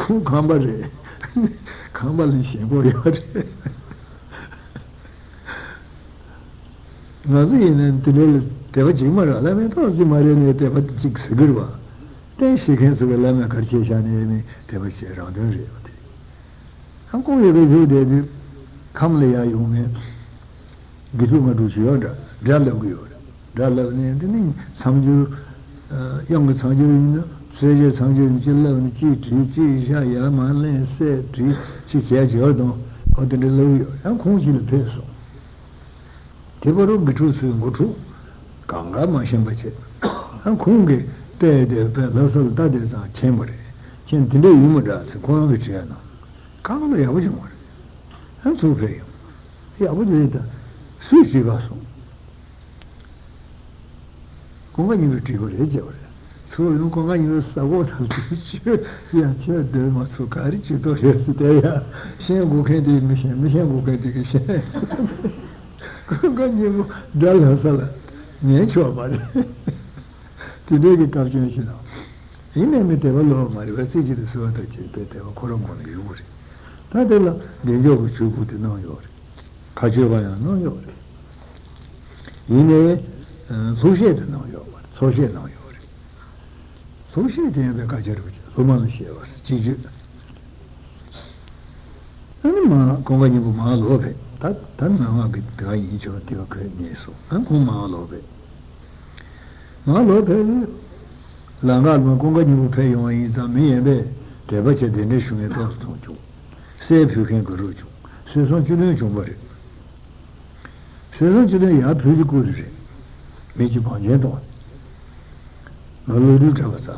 come cambare cambare si vuoi ore ma sì in te va gimmara la metto si marene te va ci sicuro te si che se bella ma carce jane te va ci randore ancora vedo de come le hai un Gizuma Ducioda, Dalagio, Dalagio, Samju, Young Sanju, Seja Sanju, Jilla, Chi, Jaya, Male, Setri, Chicha Giordo, o dell'Eloio, è un consiglio peso. Tiboro Gitus Gutu, Ganga Mashambace, è un conge, te, per la solda del Chamber, Centile Umudas, Conoviciano, Cavolo Yavujumore, è un sufeo. Yavujita. Sushi basso. Come mi dico leggere? Sono con la savota che sia del Matsukari, ci do yesterday. Shengu Kendi Mission, Mishengu Kendi Mission. Come mi dalla sala? Niente a fare. Ti devi capirci no. In me mettevo lo mare, versi di sua tacci, mettevo colombo di Yuri. Tadella, del gioco ci fu di New York. Khachoma no yore ine sujede no yore sujede no yore sujede ne kajeru roman shiva chiji anima kongani bu malobe tan nama gitai ijo tiwa kneso an ku malobe malobe langal ma kongani bu peyon izami be debache de ne shune dosto ju se phuken guru ju se son chune ju bare 세상에 야 불고르래. 매지 번제도. 너를 잡아서.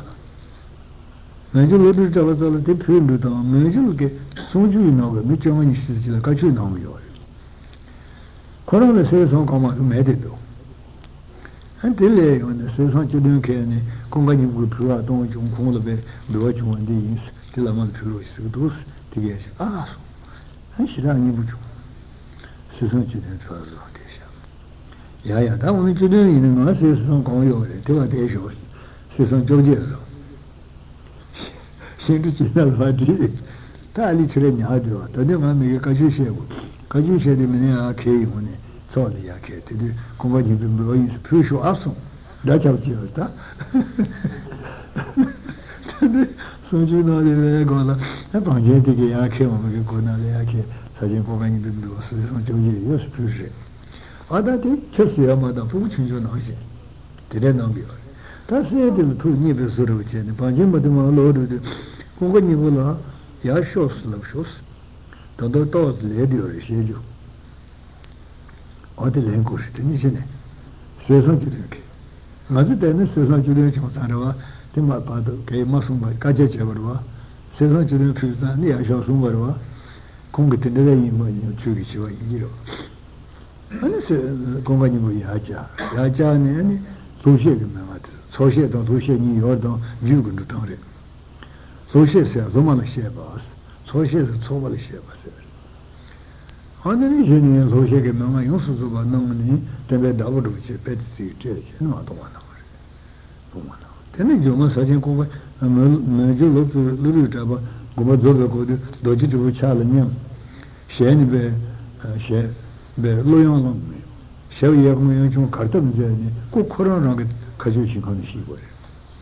내가 너를 잡아서 때 풀도다. 매주게 소주이 나오고 미정은 있으지 같이 나오요. 코로나 세상 가면서 매대도. 안들래 오늘 세상에 되는 공간이 불과 동중 공로배 로중원데 인스 들라만 필요 있어. 도스 되게 아. 한 시간이 부족. 세상에 되는 거라서. 야야 다 오늘 주는 있는 거 세상 공유래 대화 대쇼 세상 조제서 신도 지날 바지 다리 줄에 야도 내가 내게 가주시고 가주셔야면 아 개이분에 소리야 개들 공간이 빈부이 스피쇼 앞서 나자지었다 근데 소주나리에 걸어 방제 되게 약해 오늘 고나래 약해 사진 공간이 빈부 세상 조제요 스피쇼 아다티 쳤어야마다 부추죠 나지. 대단한겨. 다시에들 토니베 서르브체네. 반제마도마 로르데. 공간이 몰라. 야쇼스럽 쇼스. 더더더스 레디오를 시죠. 어디를 고르더니 전에. 세상지들게. 맞을때는 세상지들이 좀 살아와. 대마 봐도 개마숨 말 가져져 버려. 세상지들이 필산이 야쇼숨 버려. 공기들 내려이 뭐 죽이시와 이기로. 아니 공간이 뭐 야자 야자는 아니 소시에만 맞아 소시에도 소시에니 요도 죽은도 당래 소시에서 도만을 쉐바스 소시에서 소발을 쉐바스 아니 이제는 소시에게 뭔가 용수수가 넘는 때문에 나버도 이제 배치 제일 나도 만나 보면은 되는 정말 사진 공간 매주로 루루 잡아 고마저도 거기 도지도 차려냐 셴이베 셴 로용은 샤위하고는 좀 가르쳐는데 꼭 코로나가 가지고 있는 건 시고래.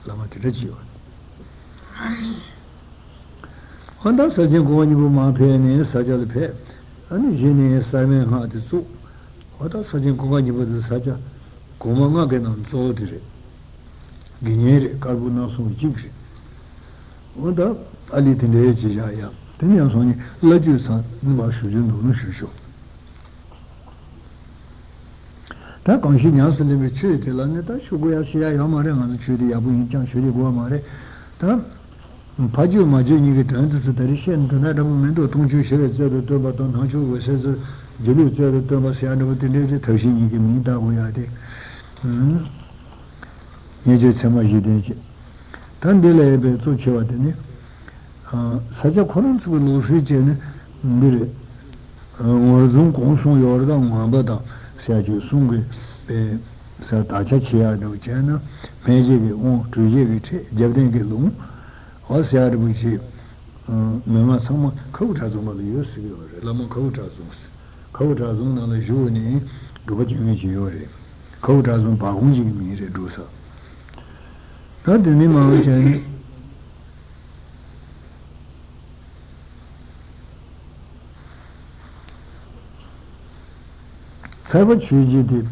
라마들지요. 한다 사진 고원이 보면 앞에는 사자들패. 아니 제네 사면 하듯이 하다 사진 고원이 보듯 사자 고마마게 넘소들이. 기니에 갈분나서 찍지. 한다 알리든데 지자야. 되면 손이 라주산 누가 수준 돈을 주셔. 다 관심이었을 때 취해들었네. 다 죽어야 시야 요마래 가지고 취리 야부 인장 취리 고마래. 다 바지오 마제니게 단도서 다리신 도나다 모멘도 동주셔 저도 봤던 한주 외세서 제일 저도 마시 안부터 내지 더신이게 민다고 해야 돼. 예제 참아지든지. 단들에 배수 쳐왔더니 아 사자 코는 죽을 노시제는 늘 어중 공수 열강 와보다 사주 송게 사 다자치야도 전에 매제게 온 주제게 제대로게 롱 어세아르부지 내가 정말 거우자종을 이어쓰기 라면 거우자종 나는 주니 도버지는 지요래 거우자종 바공지기 미래 두서 다들이 마음이 사바 취지디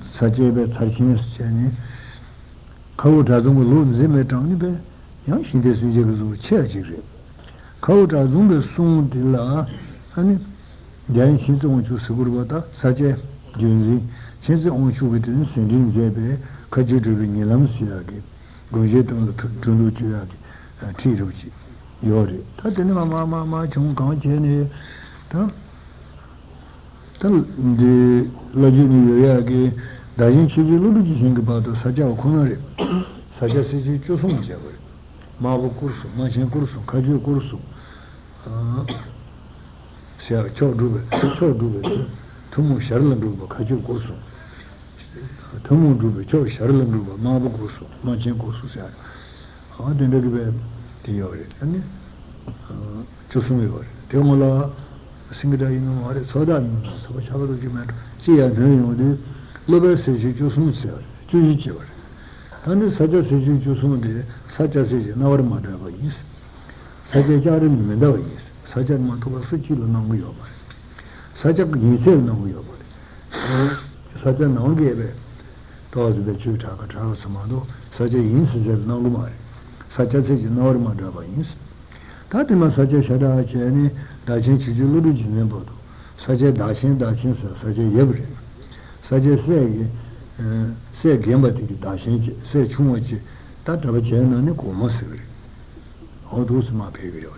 사제베 사신스제니 거우자종을 룬즈메 장니베 양신데 수제그즈 체지레 거우자종베 송딜라 아니 양신종 주스그르보다 사제 준지 진짜 온주거든 신진제베 거주르빈이람시야게 고제톤도 툴루지야게 티루지 요리 다데나 마마마 중간제니 다 데 라지니 요야게 다진 치질로지 생각봐도 사자 코너리 사자시지 주송이죠. 마부 코스, 마신 코스, 가주 코스. 아. 샤 초두베. 투무 샤르는 두베 가주 코스. 투무 두베 초 샤르는 두베 마부 코스, 마신 코스 샤. 아 된다게베 디오레. 아니. 주송이 요레. 데몰라 Singhda inu mare, soda inu mare, soba shakadu jimero, jiya nyo yode, lobe seji jusumu tsiyare, juji chivare. Tani sacha seji jusumu de, sacha seji nawar madhava yinsi, sacha jari mendava yinsi, sacha matuba suchi la nangu yobare, sacha yinsi la nangu yobare, sacha nangebe, tawazbe chu chaka chaka samado, sacha yinsi zel nangu mare, sacha seji nawar madhava yinsi. 다들만 사제 샤다체니 다신 지줄로 지는 보도 사제 다신 사제 예브레 사제 세 겸바티 다신 세 충어지 다더버 제는네 고모스그레 어두스마 배그려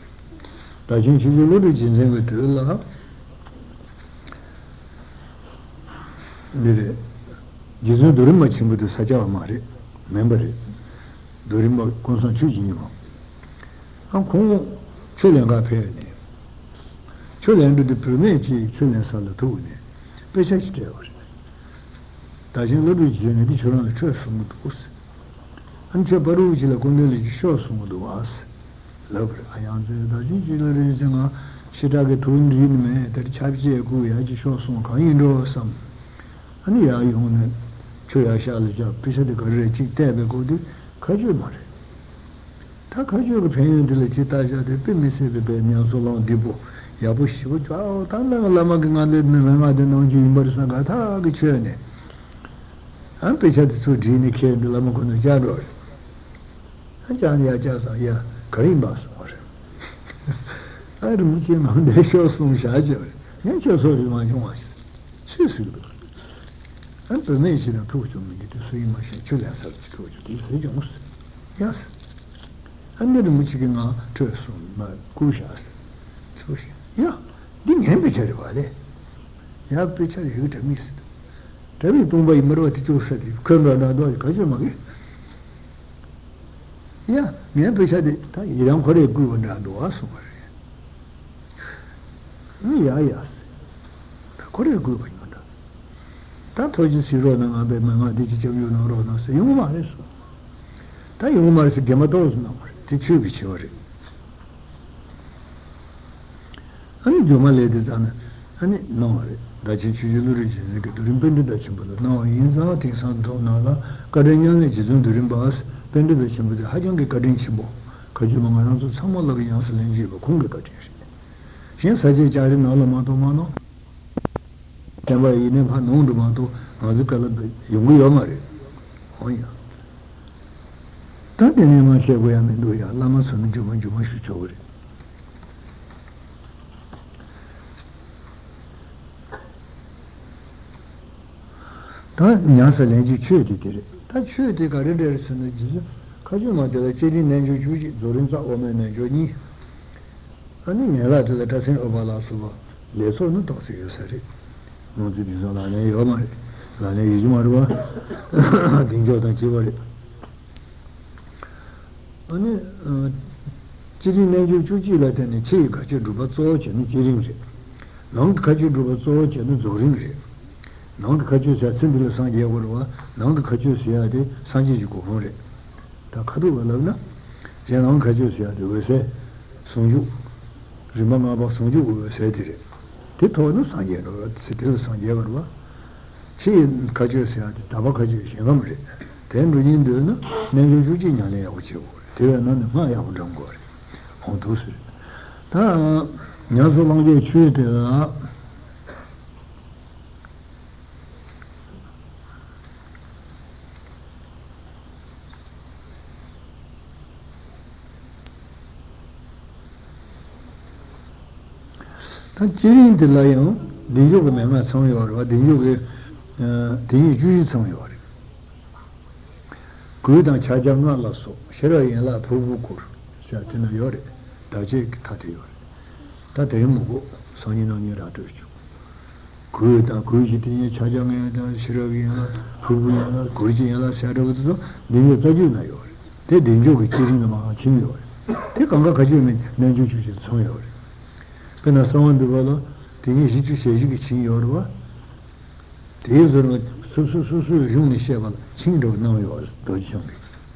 다신 지줄로 지는 거 들라 네레 지주 도림마 친구도 사제와 말이 멤버리 도림마 콘선 추진이고 한 공. Chulanga pene. Chulandu di prometi, chulan salatuni. Pesach teori. Tajin Ludwigene di Churan Chosumudus. Anche Baruji la condele di Chosumuduas. Lovre Ayanze da Jijila Rizanga, Shitaga Tundin me, that Chabji Guya Josum Kaindo some. And the Ayun Chuyashalja, Pisa de Korechi Tebe Godi, Kajumare. 다 가지고 배우는들 지다자들 빈미스베 배면서로 디보 야부시고 좌 단단한 라마긴한데는 라마든 온지 임버스가 다 그치네 안 배자도 지니케 라마고는 자로 한자리야 자서야 그림바스 오래 아르 무지만 내셔서 샤죠 내셔서만 좀 왔어 실수로 안 보내시는 투좀이 됐어요 마시 줄여서 투좀 이제 무슨 야스 안내를 묻히기나 들었어. 막 구샤스. 소시. 야, 니네 비자를 봐래. 야, 비자를 이거 재밌어. 재미 동바이 머러티 조사디. 그런다도 가지 마게. 야, 니네 비자디 다 이런 거래 구분다도 와서 말이야. 야야스. 다 거래 구분이다. 다 토지시로는 아베 마마디지 정요노로나서 용어 말했어. 다 용어 말해서 개마도스나. Tichuvici ore. Ani giomale di zana, ani nore, daci ciulurigine che durin pende daci bala, no, inza ti santo nala, cadegnane ci sono durin bas, pende daci bala, hajungi cadinci bo, cagimanganzo, samola vianza lengiva, kunga cadinci. Shin saji jari nala mato mano, tava ine pa non domato, azucala yungu yomare. Oh yeah. Tantene ma seguia mendoia, lama sono giovane sciore. non che c'è sempre la sangue ora, non che c'è sia di sangue di cuore. Da caduva la, già non che c'è sia di queste sonju. Rimama va sonju queste dire. Te torno sangue ora, se te sangue ora. Ci che sia di tabacco che sia mamre. Tenro in donna, ne giugi non è occhio. Te non mai ho dangore. Ontos. Ta nyaso langge chue de la Jirin de Layon, di Yoga Mema Sonyor, di Yoga Juji Sonyor. Grudan Chajam Nalasso, Sherayin la Provukur, Satina Yore, Tajik Tatior, Tatemugo, Sonino Niratuchu. Grudan Gurjitini Chajam, Sherayin la Provuna, Gurjin la Shadowzo, di Yajuna Yore. They didn't joke with Jirin Mahachim Yore. Take on Kakajumi, Nanjuji Sonyor. Pena sound volo teni jitu seji ki yorwa tezor su juni sheval chinro no yoz dojong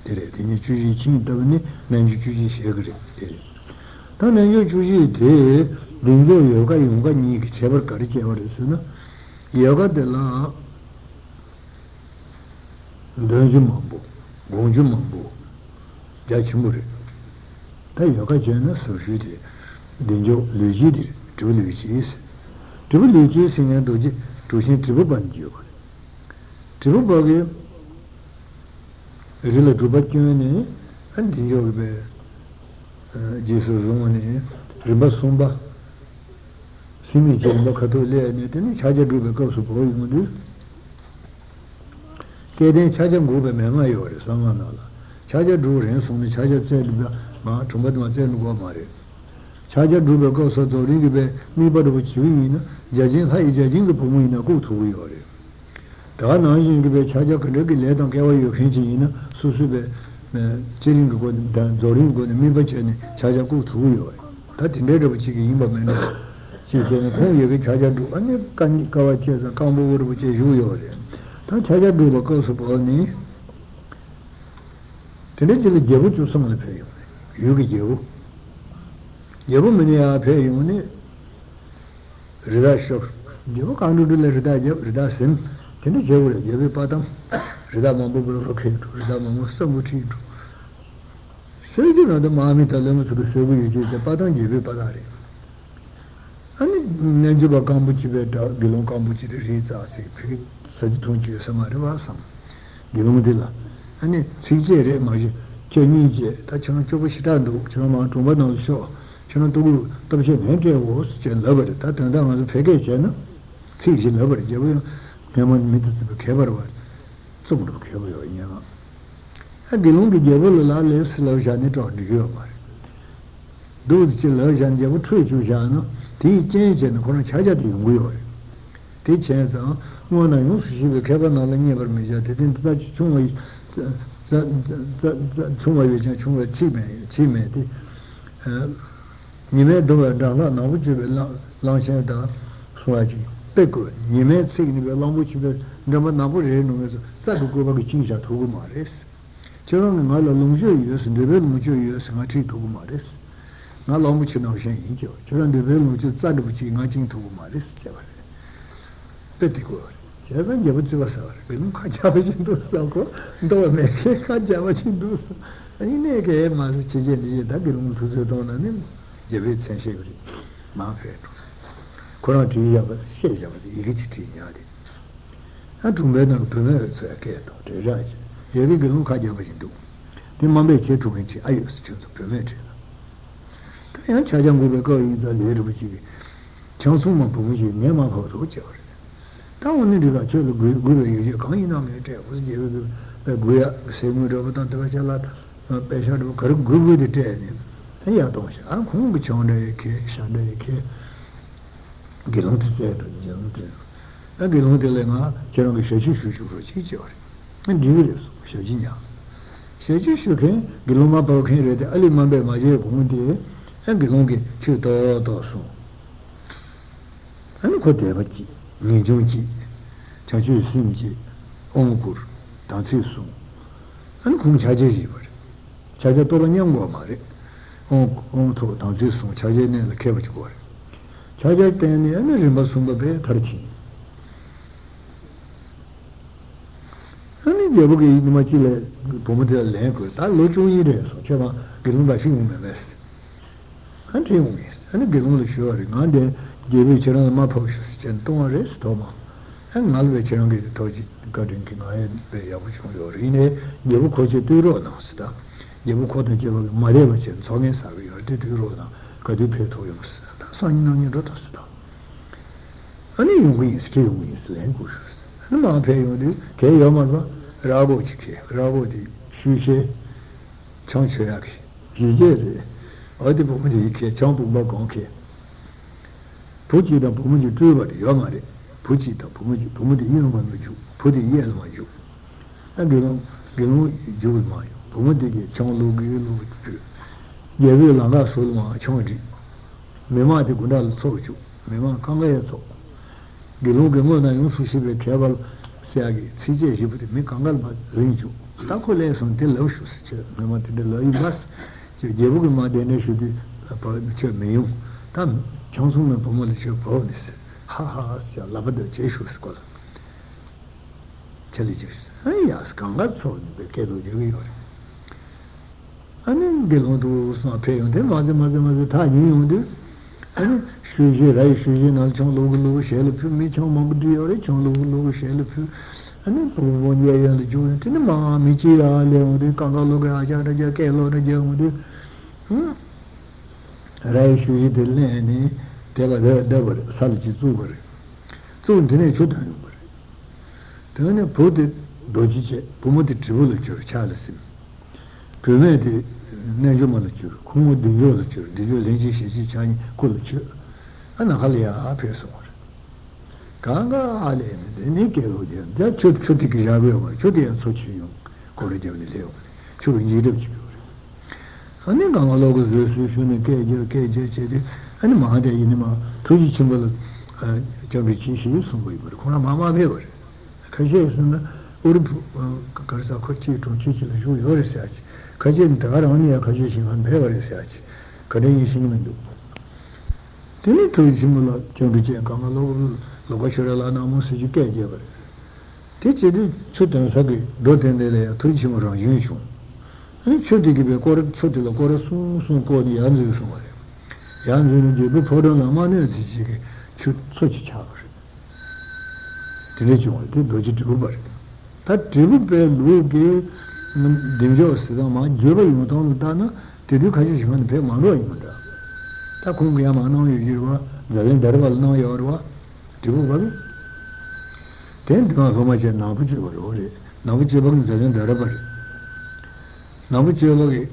dire teni chuji chin tabne nanju chuji shegre dire ta nanju chuji de dinjo yoga yunga ni chebar kari chebar suna yoga de la danju mambo gonju mambo jachimure ta yoga jena soju de Dinjo Luigi, two Luigi's. Two Luigi's in a doji, two sin tribu banjo. Tribu buggy, a little tubacuane, and Dinjo Jesus Romane, Ribasumba, Simi Jambacatole, and then Chaja Rubeco Supposed. Kaden Chaja Gube Mema or Samanala. Chaja drew hands on the Chaja said, Ma, to Mademoiselle Guamare. Chaja Druba Gosa Doribe, Miba Vucina, Jajin Hai Jajinga Pumina go to Yore. Dana Jingibe Chaja Kalegi let on Kawa Yokinjina, Susube, Jiringo, Zoringo, Miba Chene, Chaja go to Yore. That in later which you mean. She said, Chaja Druba, and Kanikawa chairs and come over which is Yore. That Chaja Druba Gosa Poni. Tenetili Jevu to some of the pay. Yugi Jevu. Yevumenia pay uni Ridashok. Jevukandu Ridasim, Tinijev, Jevipatam, Ridamabu, Ridamamusamuchi. Surgeon of the Mami Talam to the Soviet, the Patan Jevipadari. And Nanjuba Kambuchi, Gilum Kambuchi, the Riza, Sajitunchi, Samaravasam, Gilumdilla, and CJ Maji, Chenije, Tachana Chovishadu, Chama Tumano Show. C'è un po' di lavoro, tanto andiamo a fare che no? Sì, c'è lavoro, c'è un po' di lavoro, c'è un po' di lavoro. E di lungo di lavoro la leva la gianni torni io. Dove c'è la gianni di lavoro, c'è gianno, ti c'è una cosa c'è di un guio. Ti c'è un po' di lavoro, c'è un po' di lavoro, c'è un po' di lavoro. Nime dove dalla nauci bella lancia da suaci pecco nime significa lamuci bella nabore non so sacco come che cinja tu mares c'era un mala lungo io se deve mucho io se ma ci tu mares na lamuci non c'è in giro c'era deve mucho sacco ci ma ci tu mares c'era pecco c'era un giavo ci va sare per un cacciava ci tu sacco dove me che cacciava ci tu e ne che ma se ci gente da che non tu so donna ne Sen Shevri, Manfred. Coronati Yavas, Iricitiniadi. And to men of Premier, Sir Kate, the Raj, Yerigan Kajabazindu. The Mammachi to which I used to permit. The Chajam Gubeko is a little which Chansuma Pumichi, Nema Hotel. Ninjunji, Chachi Sinji, Ongur, Tansi Sun, and Kun Chaji. Chaja Tolanyango Mari, Onto Tansi Sun, Chaja and the Cabbage War. Chaja Tani and Rimasumba Bay, Tarchi. And in Jabuki, the Machile, Pomodil language, I lodge on Yeres, which ever Gilumba Shimumes. And Shimumis, and Gilum Shoring, and then Jebe c'erano ma pochus, c'enton restoma. E malve c'erano che togi garinchino e veiamo giorine, devo coce tu rona sta. Devo cote jeva mareva c'enton savio di tu rona, cadu petoius. Sogno non rota sta. Ani un wins, che un wins language. E ma peio di che io malva ravo che, ravo di suje changcheak. Jije. Oggi poco di che champu ba gonche. Puji da Pumuji Juba di Yamari, Puji da Pumuji, Pumudi Yamaju, Pudi Yamaju. And Gilu Julma, Pumudi Chonglu Gilu, Yavu Langa Sulma Chongji, Mema di Gudal Soju, Mema Kangayaso, Gilu Gamuna Yusushi Cabal Sagi, CJ, she put Mikangal Zinju. Tacoles until Loshus, Mema de la Ibas, Jevugma de Neshudi, Mr. Mayu. Chansum pomodiccio provnis. Haha, sia lavada cesu scola. Celicis. Eia, scangazzo, perché lo dico. Anen gelondo snapeon, maze tagli unde. Anen suje rai suje nal chonloglu shelp mi chomogdi ore chonloglu shelp. Anen provonia il giorno, ne ma mi gira le unde kangaloga ajara ja kelo ne jamude. Rai shuji de leni deva deva salji zugore zundene chudan gore tene pode dojije pumodi tribulu chur chalesim pumedi nejumala chur kumu diyola chur diyolenji shiji chani kuluchu ana halia apeso kanga alene de ne kelo de ja chuti kijabe gore chuti en sochi yo gore devle leo chuji de Anni gango logo zösü şunu kece anni mahade inima tuji çimbalı çambi çişi sunboy böyle kona mama be böyle kajesinde urup karsa koçi tunçiçile şu yorisi aç kajen dağar ani ya kajesin han be böyle saç kadeyi sinimendo deni tuji çimbalı çambi çe gango logo logo şurala namusu kece böyle teçedi çutan sagı dotendele tuji çimbalı yunşun Chuti gibi kork chuti la korasun sun kodi yanzu sumare. Yanzu gibi porona mane ziki chut suchi chavar. Dilejo de doji tubar. Ta tribu pe luge dimjo sida ma juro yuton dana tedu khaji jiman pe maro imada. Ta kungya mano yirwa zalen darwal no yorwa tribu bal. Ten ka somaje nabuji borore nabuji bang zalen darabar. Nabuciologi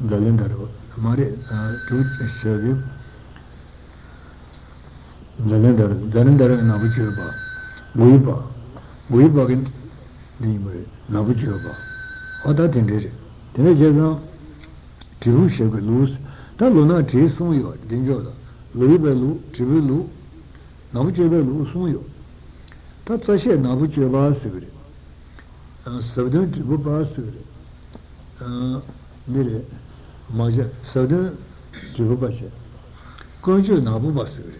Dalindaro, Mari Tucci, Dalindaro e Nabucioba, Guiba in Nimere, Nabucioba. Oda Tindere, Tinejesa, Tiru Shevelus, Taluna Tri Sunyo, Dinjola, Luibelu, Trivelu, Nabuciobelu Sunyo. Tatsashe Nabucioba Sivri, Savdun Tribuba Sivri. Dire maja sada jibu bache kojo nabu basure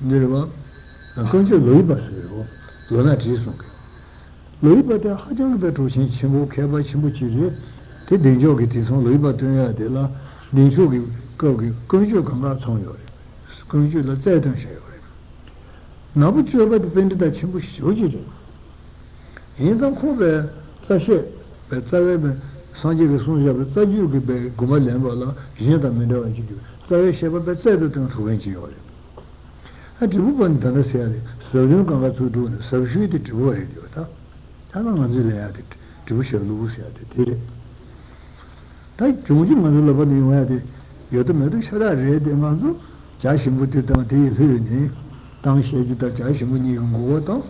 dirwa kojo loi basure lona jisung loi bata hajang beto chin chimu kheba chimu chiri te denjo ge tison loi bata ya de la denjo ge kojo ganga chong yore kojo la zaidan she yore nabu jibu de pende da chimu shoji Então, como é? Sabe? Sabe? Sanji que sonja, sabe que bem, como ele é, olha, gente da melhor aqui. Sabe, chega, sabe do tanto que a gente olha. a Juban than the Sadi, so you can go to so she did to worry you. I don't want to add it, Jewish and Lucy at it. That Jujim and the Labadi had it, you had the medic shall I read the Manzo, Jashim would it on tea, Tang Shady, the Jashim when you go out.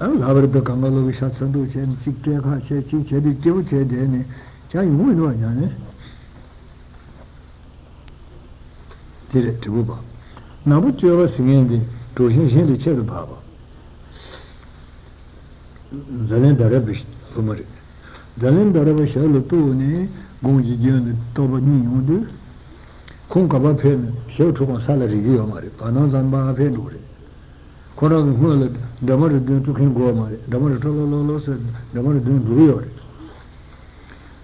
I love the Kamalo Vishat Sanduch and Chiktaka, Chedi, Chedi, Chai Wood, Tibuba. Nabuccio was singing the Toshin the Cheru Baba. Then the rubbish rumored. Then the rubbish alone, Gunji Jun, Tobani, Undu, Kunkaba Pen, Shelter on Salary, Yomari, Panazan Bapenuri. Koran Hulad, the mother didn't took him Gomari, the mother Tolo said, the mother didn't rear.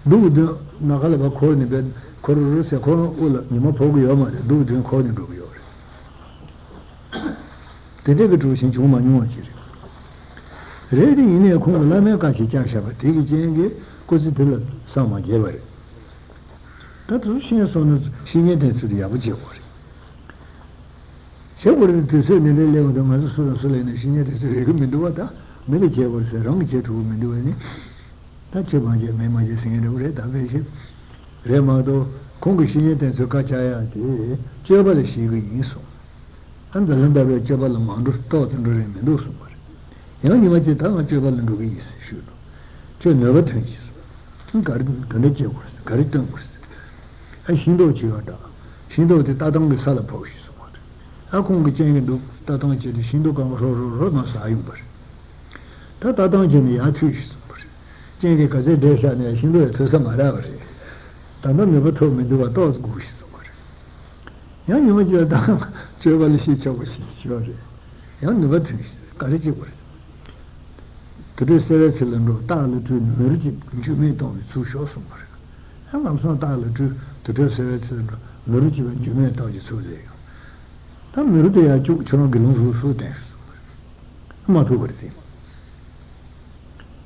Do the Nakalaba corny bed. Corrusia Cono Ula, Nimopogoma, do the corner of your. The David Russian Juma Nuanchi. Reading in a corner Lameca, she jacks up a tiggy jangy, because it is some of Jevery. That Russian son is she needed to the Abujevery. She wouldn't to send the level of the Mazuson Solene, she needed to recommend water, Military was a wrong jet woman do any. That's your major, my majesty, and red ambition. Remado, Congressian Socacciati, Jabal Shigi Inso, and the land of Jabal Mandu thought and remendosum. You only imagine how Jabal and Ruiz should. Joe never trenches. Garden, Canadians, Caritumers. I shindo Chiada, shindo the Tatong Salaposh. How can we change the Tatong Shindo Romas Ayumber? Tatong Jimmy Atish. Jenny Kazadesha and Shindo to some aravery. Never told me do a dog's goose. Young Major Dang, Jewel, she chose surely. Young veterans, courageous. Could you say a cylinder of dialogue to Mergit, Jumeton, Su Shosumar? And I'm so dialogue to dress a cylinder, Mergit, and Jumeton, so there. That Mergit, I took Chonogilum, so thanks. Not over him.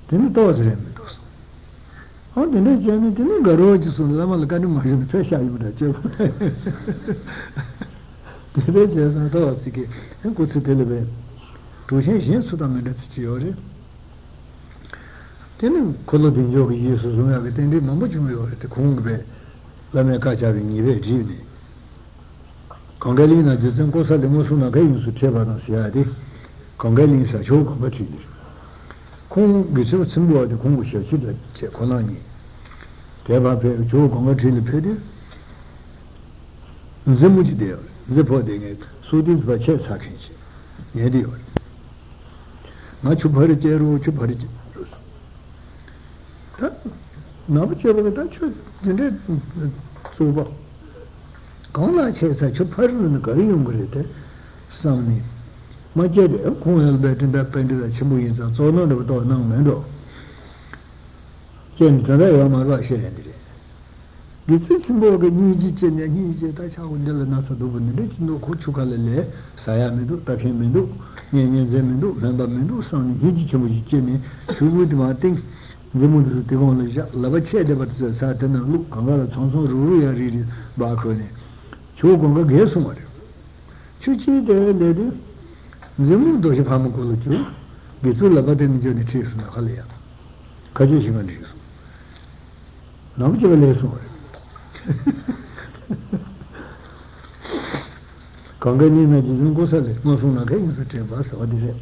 Then it was remedies. On the next journey, the nigger roads on Lamalacadum and fresh out of the chip. The ragers are toxic and could sit elevated. To change in Sudamed's theory. Then colored in your years as well, attended Mamuchum at the Kungbe, Lamecacha in Yve Gini. Congalina, Jusen Cosa de Mosuna games to Chevan Siadi, Congalin Sachoka Bachidi. Congressive symbol of the Congress, the economy. They have a joke on a chili pity. The much deal, the pudding it, suited by chess hackings. The idea. Not to parity or to parity. Now, whichever the Dutch did so well. Conla chess, I should pardon the Korean greater. Some ma chiede un cool bed da pendere ci muoiono sono non do non mendo gente da io ma va scendere dice simbolo che ni dice ni dice da ciao della nasa dove ne no cucciucalele saya mendo da che mendo ni ni zemendo mendo mendo sono ni dice mu dice ne shubu di matin zemudru te con la vacede per sa tena lu cavalo sonso ruru ya ri ba cone ciò con che gesso mare ciuci delle The mood of Hamukuluchu, Gizula Baden Johnny Chiefs in the Halia, Kajishiman Chiefs. Now, which of a lesson? Conganina Jizun Gosale, no sooner came to the chambers or the dead.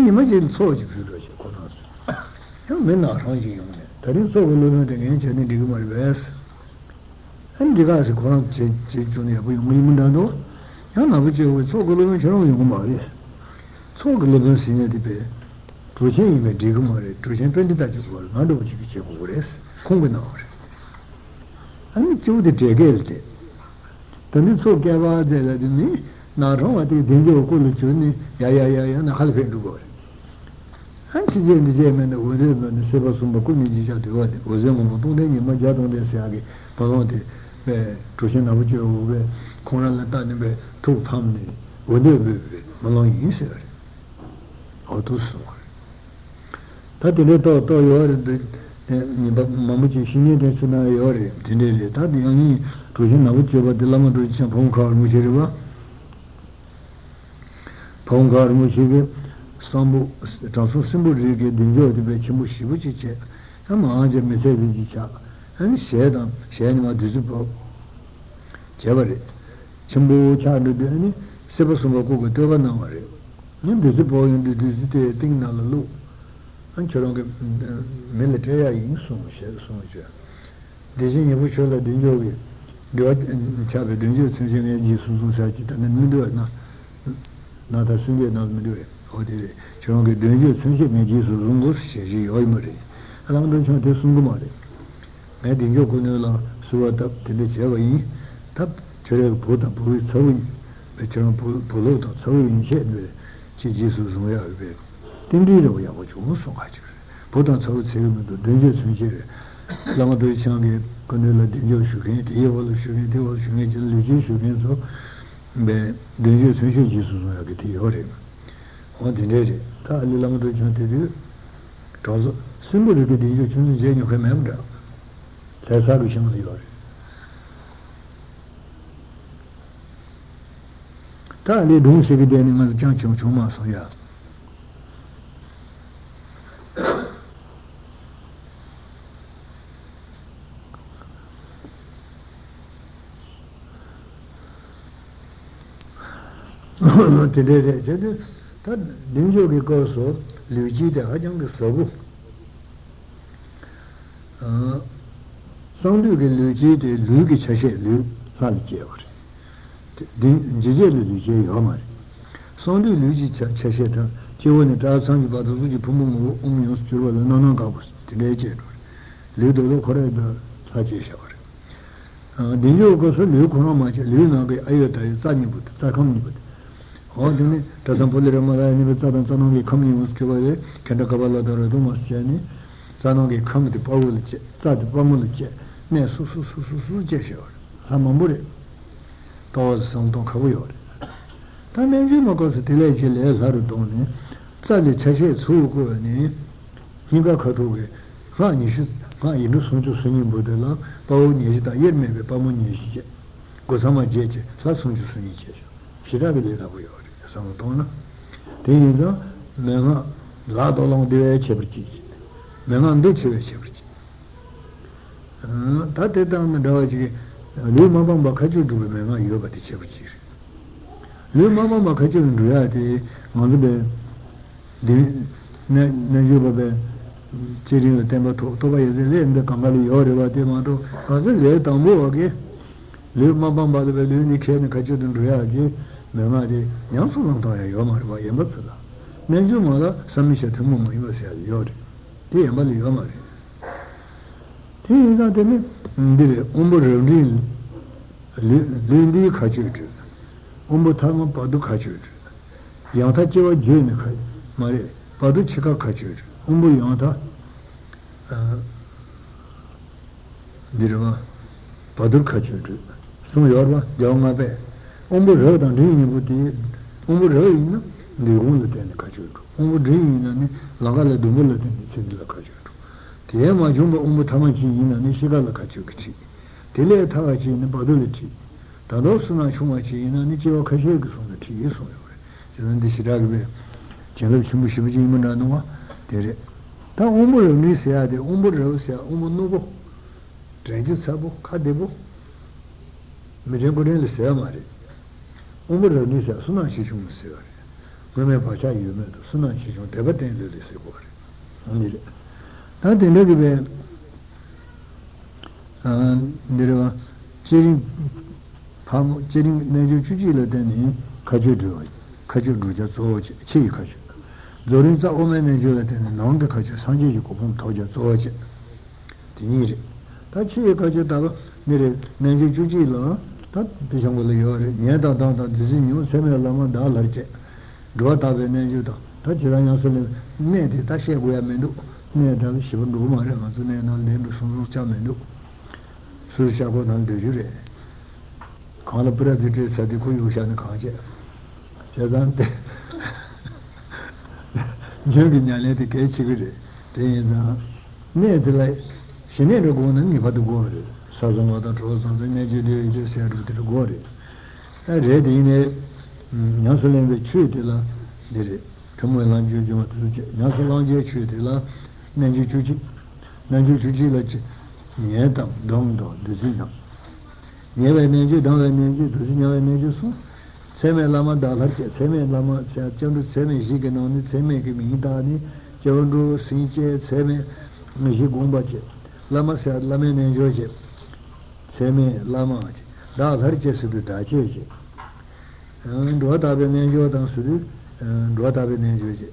And imagine soldiers, young men are hungry. That is so lunar the ancient in the human verse. And the guys who can't change Junior Wimunano. Yanabuchi was so good in Chiromari. So good in Sinetipe. Trujillo made Digumari, Trujillo painted that as well, not of Chichikores, Kunganor. And it's you the Jagalte. Then it's so Gava, they let me, not wrong at the Dingo Kuluchuni, Yaya, and a half in the boy. And she did the gem and the wooden and the Sebasumacuni Jadu, Ozemutunani, Majadon de Siagi, Palonte, Trujillo, Conalatanibe. Two family would belong in Israel or too soon. That little toy Mamuchi, she needed Sunayori, Tinelli, that the only Trujillo, which over the Lamadrich and Poncar Mushiriva, Kongar Mushiki, Sambu, Tasso Simburiki, Dinjo, Bechimu Shibuchi, Amanja Mesedica, and Shedan, Shenima Dizupo, Chevari, Chimbu Chadani, Sebasumako, Tova Namari, Nim Dizupo, and Dizite, Ting Nalalu, and Chorong military in Sunsha, Dizinia Vuchola Dinjovi, Duat and Chavi Dinjo, Sunjana Jisun Sajita, and Midua. Nada Sunday not Midway, or did it? Chong Dunjus, Sunday, and Jesus Rungus, Oimori. And I'm going to Sungumari. Madding Yokunella, Surat up to the Chevy, Tap, Chirel put up with sewing, the Chirel Pulot, sewing shed with Jesus and Wayaway. Tindri, we are watching also much. Put on South Serum to Dunjus and Jerry. Lamadu Changi, Conella Dinjo Shukin, the Evil Shukin, the Evil Shukin, the Luigi Shukin, so. Beh, dunque se c'è Gesù sono che ti ore. Oggi nere, ta l'amore di Gesù. Cosa? Simbolo che Dio ci dice in quel membra. Sai sa che siamo di ore. Ta le dunque che deni ma c'è Khachoma so ya. Today, that Dinjo because of Luigi the Hajang Sobu. Sound you can Luigi the Luigi Chache, Luke Sanjeo. Gigi Luigi Homer. Sound you Luigi Chache, Chionita Sanji Badu Pumu, Umius Jewel, Nonagabus, today, Ludo Correda Sachi Shower. Dinjo goes to Luke Roma, Luna, Ayota, Sanibut, Sakonibut. Oggi non potrei mai pensare che non come in Australia, che non cavolo da Rodomasciani, sanno che come di Paulice, Zad Pamulice, ne su Gesor, Samamuri, Tos Santo Cavoiore. Tanto che non cosa ti legge le Zarutoni, Zad Cheshe Sugoni, Niga Katuge, Vanish, Vanish, Sunin Budela, Paunish da Yerme, Pamunish, Gosama Jece, Sasun Sunice, Shirabile da Voiore. Sono Tisa, Mena, Lado Long di Cheverci, Menan Duce Cheverci. Tate down the Doge, Luma Bacaju to Mena Yoga di Cheverci. Luma Bacaju in reality, Monzebe, Najuba, Chiri the Temple to Toba is in the Kamali Yoreva de Mato, Kazu, Tambo, Luma Bamba, the Lunica and Kaju in reality. Mamadi, non sono Yomar, Yamazza. Nanjumala, Samisha Tumum, Yori. Ti Yamali Yomari. Ti is not in it. Did Umber Lundi Kachutu. Umbutama Padu Kachutu. Yantachiva Junikai, Mari, Padu Chica Kachutu. Umbu Yanta Dirva Padu Kachutu. Sum Yorba, Yamabe. Umber heard and dreaming with the Umber the Umlet and the Kachuk. Umber dreaming and Lagala the Mullet and the Sibila Kachuk. The Yamajumba Umbutamachi and Nishigala Kachuki. The Letachi and the Paduliti. The Dosuna Shumachi and Nichio Kachuk from the tea is over. Then the Shiragbe, Chelabshimushi Mananoa, the Umber of Nisia, the Umber Rosia, Umunovo, Tragit Sabo, Kadebo, Mejaburin Samari. Umber dice, sono Shishum Siori. Come faccia io metto, sono Shishum, te battendo di Sibori. Non dire. Tanto in Legbe, direva, Chirin Pam, Chirin Nejo Chugila Deni, Kajuju, Kajuja, Soji, Chi Kaju. Zorinza Omen Nejo Deni, non che Kaju, Sanji Kupum Toja, Soji. Tiniri. Tachi Kaju Tava, dire, Nejo Chugila. Diciamo che niente da disegnare, se me la manda alla c'è, due tappe ne aiuta, tacciano solo niente, taccia qui a meno, niente da scivola, ma non so ne non ne sono chiamendo, sul sciago non di giure, con la presenza di cui usciano canje, c'è tante, io che niente che ci vede, niente lei, se ne ricordo ne vado guardare. Sazama da Trozon, the Najid is a good. I read in a Nazalan the Chutila, deri kamu lanjio cuma tujuh nasıl lanjio çöğüdü la lanjio çöğücü la niye tam damda düzüyor niye vermeyince dam vermeyince düzüyor vermeyince su seme lama dağlar seme lama seyatçandı seme jige nani seme kimi hidani cevru since seme meji gumbace lama seyat lama nenjo ce seme lama dağlar cesidi dağcece dua tabi nenjo dan sürdü dua tabi nenjoce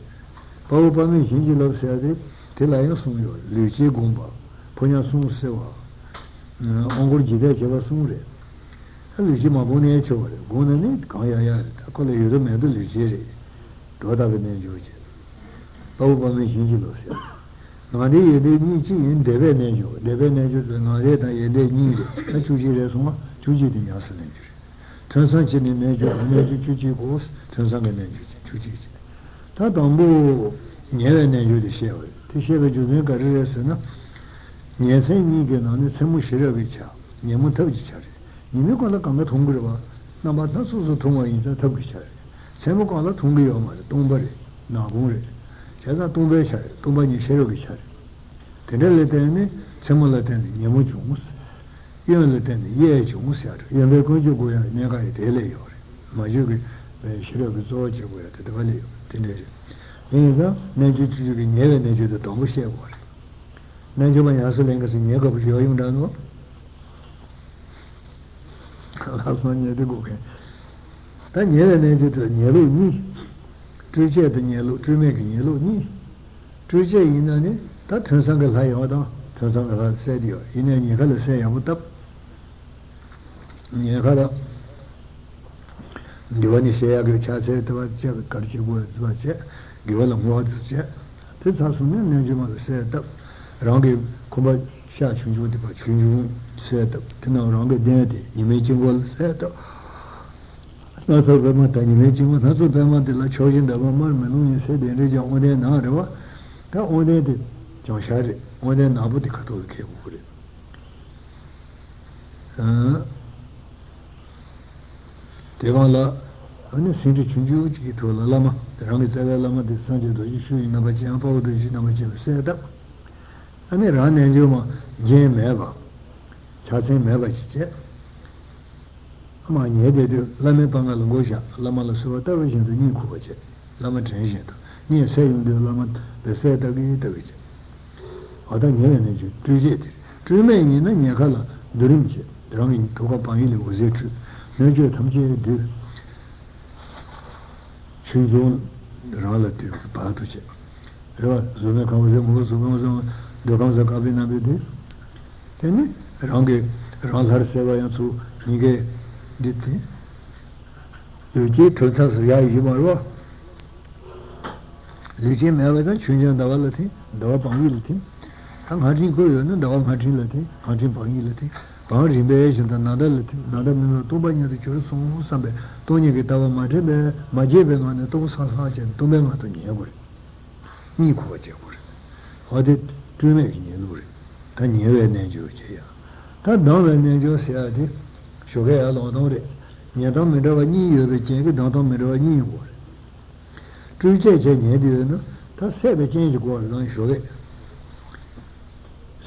babu pami jinci laf seyatı tilayın sunuyor lüce gumba ponya sunu seva ongur gide ceva sunure Luigi ma buone e ciore, buone ne, kaya ya, con le yoro me do Luigi, toda bene Giorgio. Paolo mi cinci lo sia. Non è di ni ci in deve ne giù, non è da e de ni, la ciuci le sono, ciuci di nias le giù. Transan ci ne giù, ne giù ciuci cos, transan ne giù, ciuci. Ta dambo nieve ne giù di seve. Ti seve giù ne carriere sana. Nie sei ni che non ne semu shire vicha. Nie mo to vicha. 님이 거나 감에 동거려 봐. 나마다 소소 동화인자 덮기셔야. 제목 하나 동거려 말이야. 동벌이 나고래. 제가 동배셔. 동반이 쉐려기셔. 되려를 때는 제목을 때는 님이 중스. 이럴 때는 예 중스야. 예배 거주고야 내가 될래요. 마주게 쉐려기 소지고야 되더니 되네. 그래서 내 주주기 내가 내 주도 동시에 버려. 난 좀만 하슬낸 것은 내가 부려 임다는 거. la sonia de goke ta niele neje de nielu ni zuje de nielu zuje ge nielu ni zuje ina ne ta tsan ge la yo da tsan ge la se dio ina ni ge le se ya bu tap ni ge la diwani se ya ge cha se de wa che kar che bo zwa che ge wa la mo de che te sa su ne ne je ma se tap rang ge ko ba sha chu ju de ba chu ju said no longer dead imaginable said not so very much imaginable not so very much the children the woman melon said the region on the narrow that on the joshare on the nabu the catholic people they want la and seem to change you to la lama the wrong is la lama the sanjay do issue in abajan for the jinamaji said that and they ran and you ma game ever 자세 매바지체 아마니 에데데 라메방알 고샤 라말스와타 베진도 니쿠바체 라마트엔제도 니세윤데 라마트 베세다기 데베체 아다 니에네주 뚜제데 뚜메니나 니아칼라 드림체 드라민 고가방일레 오제츠 너제 탐제데 신존 라라데 바도체 라 존에 가오제 모스 모스 도감자 가비나베데 테니 रंगे रंग हर सेवाएं सु निके देते लेकिन थोड़ा सा यार ये मारो लेकिन मैं वैसा चुनिया दवा लेती दवा पानी लेती हम हर चीज को योजना दवा हर चीज पानी लेती पानी रिबे जंता नादा में तो बनिया तो चोर सोमू सब तो नहीं के दवा मजे बे गाने तो सासा जन तो मैं तो नहीं है बोले नहीं को बचे बोले आधे ट्रेन में नहीं लोगे तो नहीं है नहीं जो चाहिए ता दवे ने जो सेयादि शोगे आलोदो रे नेदो मेदो नि योबे चेगे दोदो मेदो नि यो तुजे जे ने दिनो ता सेबे चेंज गो दोन शोगे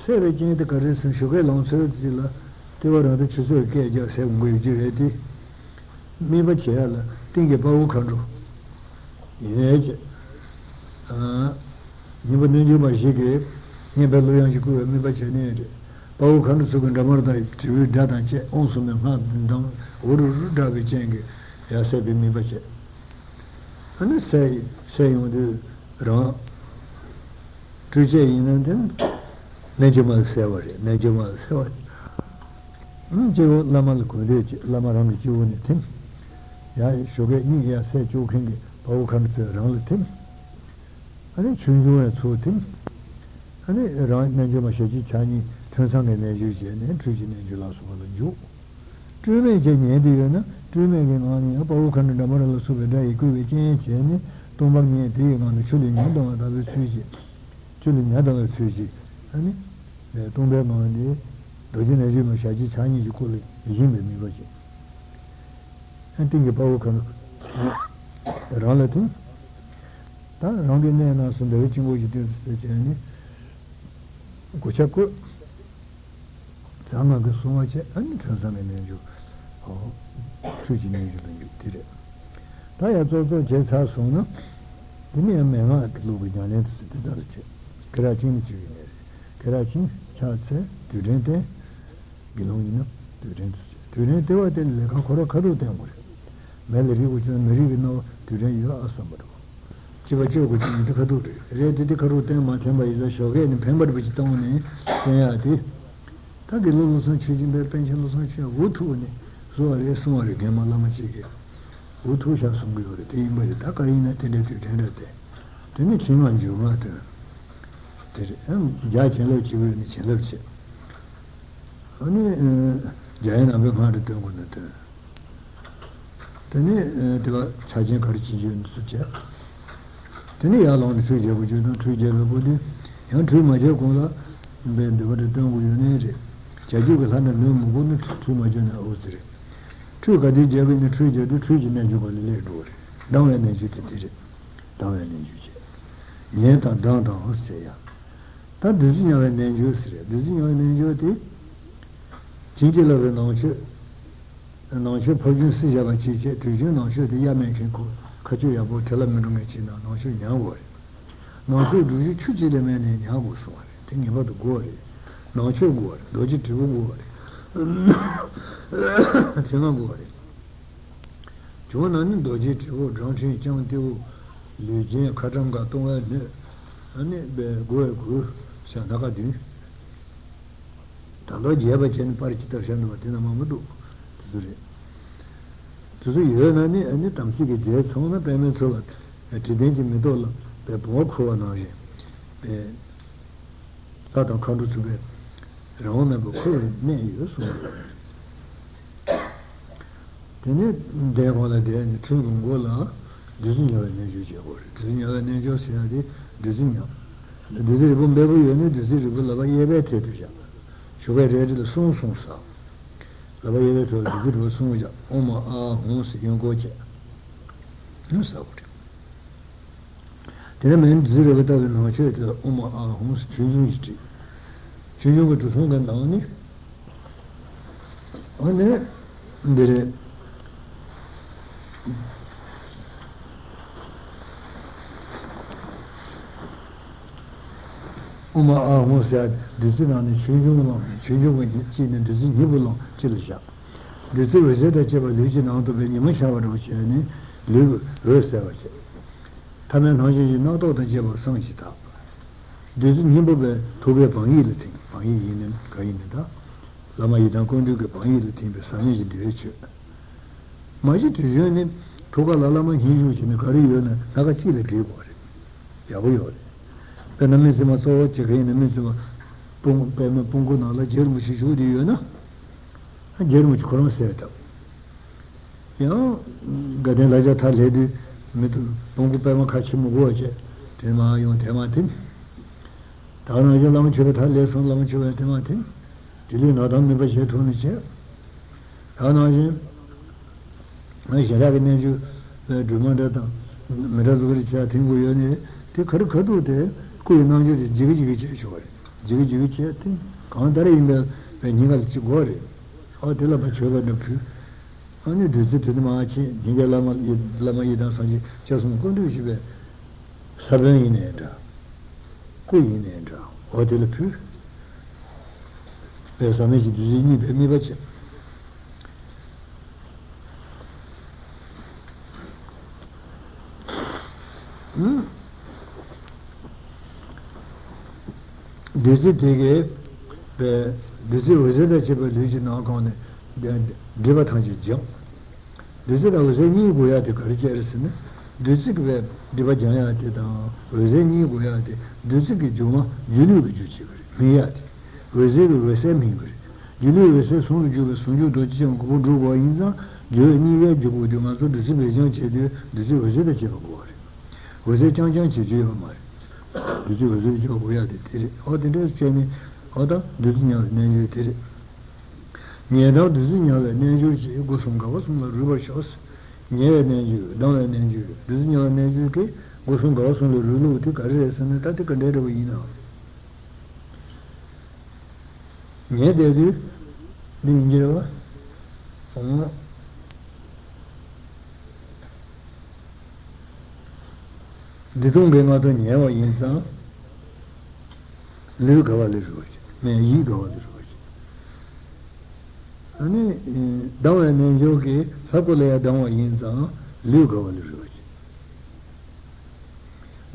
सेबे चेंज ते करे से शोगे लंसो जिला तेवर आदि चुसो के जे से मुई जेति मी बचे आला तिंगे पाउ खंडो ये जे नि बने जो बजेगे नि बेलो यांज को मी बचे ने Paul Khan Sugan Damarda TV data che also me fa don uru da vicenge ya se bi mi bache ana sei uno ra tuje inanden nejuma sewari je lamal ko leje lamaram ji woni tem ya shoge ni ya se ju khenge Paul Khan se ran tem ana chunju chu tem ana ra nejuma sheji chani 천상에 내주지는 주진의 줄라서는 주 주의 제년에는 주의의 논의가 보호하는 담으로 수배다 이거의 제년에 동방에 대한 출입이 동아다의 수지 출입야다의 수지 아니 동방만이 도진의 주문 샤지 찬이 주고를 이심에 미버지 한띵이 보호하는 라라튼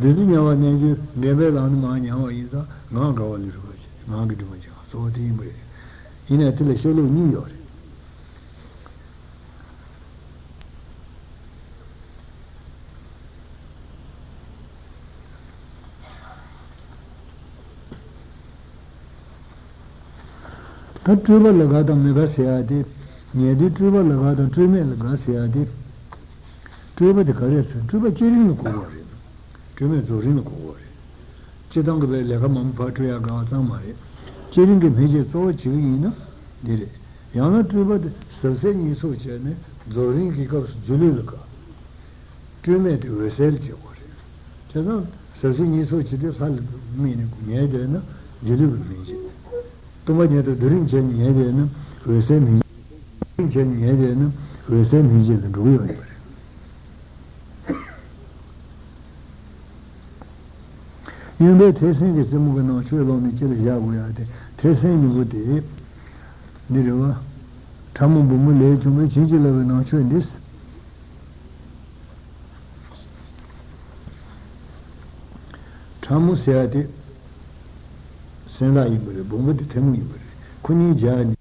Designava Naju, Neverland Mania is a Ganga Valley, Mangaduja, so the Imbre. In a television of New York. The Truva Lagada Megasiadi, near the Truva Lagada, Truva Lagasiadi, Truva the Caress, Truva Chirin Kowari. Zorino Covore. Chitanga Belacamon Patria Gazamare. Cheering him, he just saw Chivina. Did it? Yana Trubad, Sassani Sochene, Zorin Kikos Juluka. Trimet Veselci. Chazan, Sassani Sochidus had meaning Nedena, Julu Miji. Tomania to drink and Nedena, Vesem Nedena, Vesem Hijil and Ruin. You may taste it is the moving on Sri Lonichel Yaguade, Tessin would eat Nirova Tamu Bumule to make Chigil of an Ocho in this. Tamu Seati Sena Iberi, Bumba de Temu Iberi, Kuni Jadi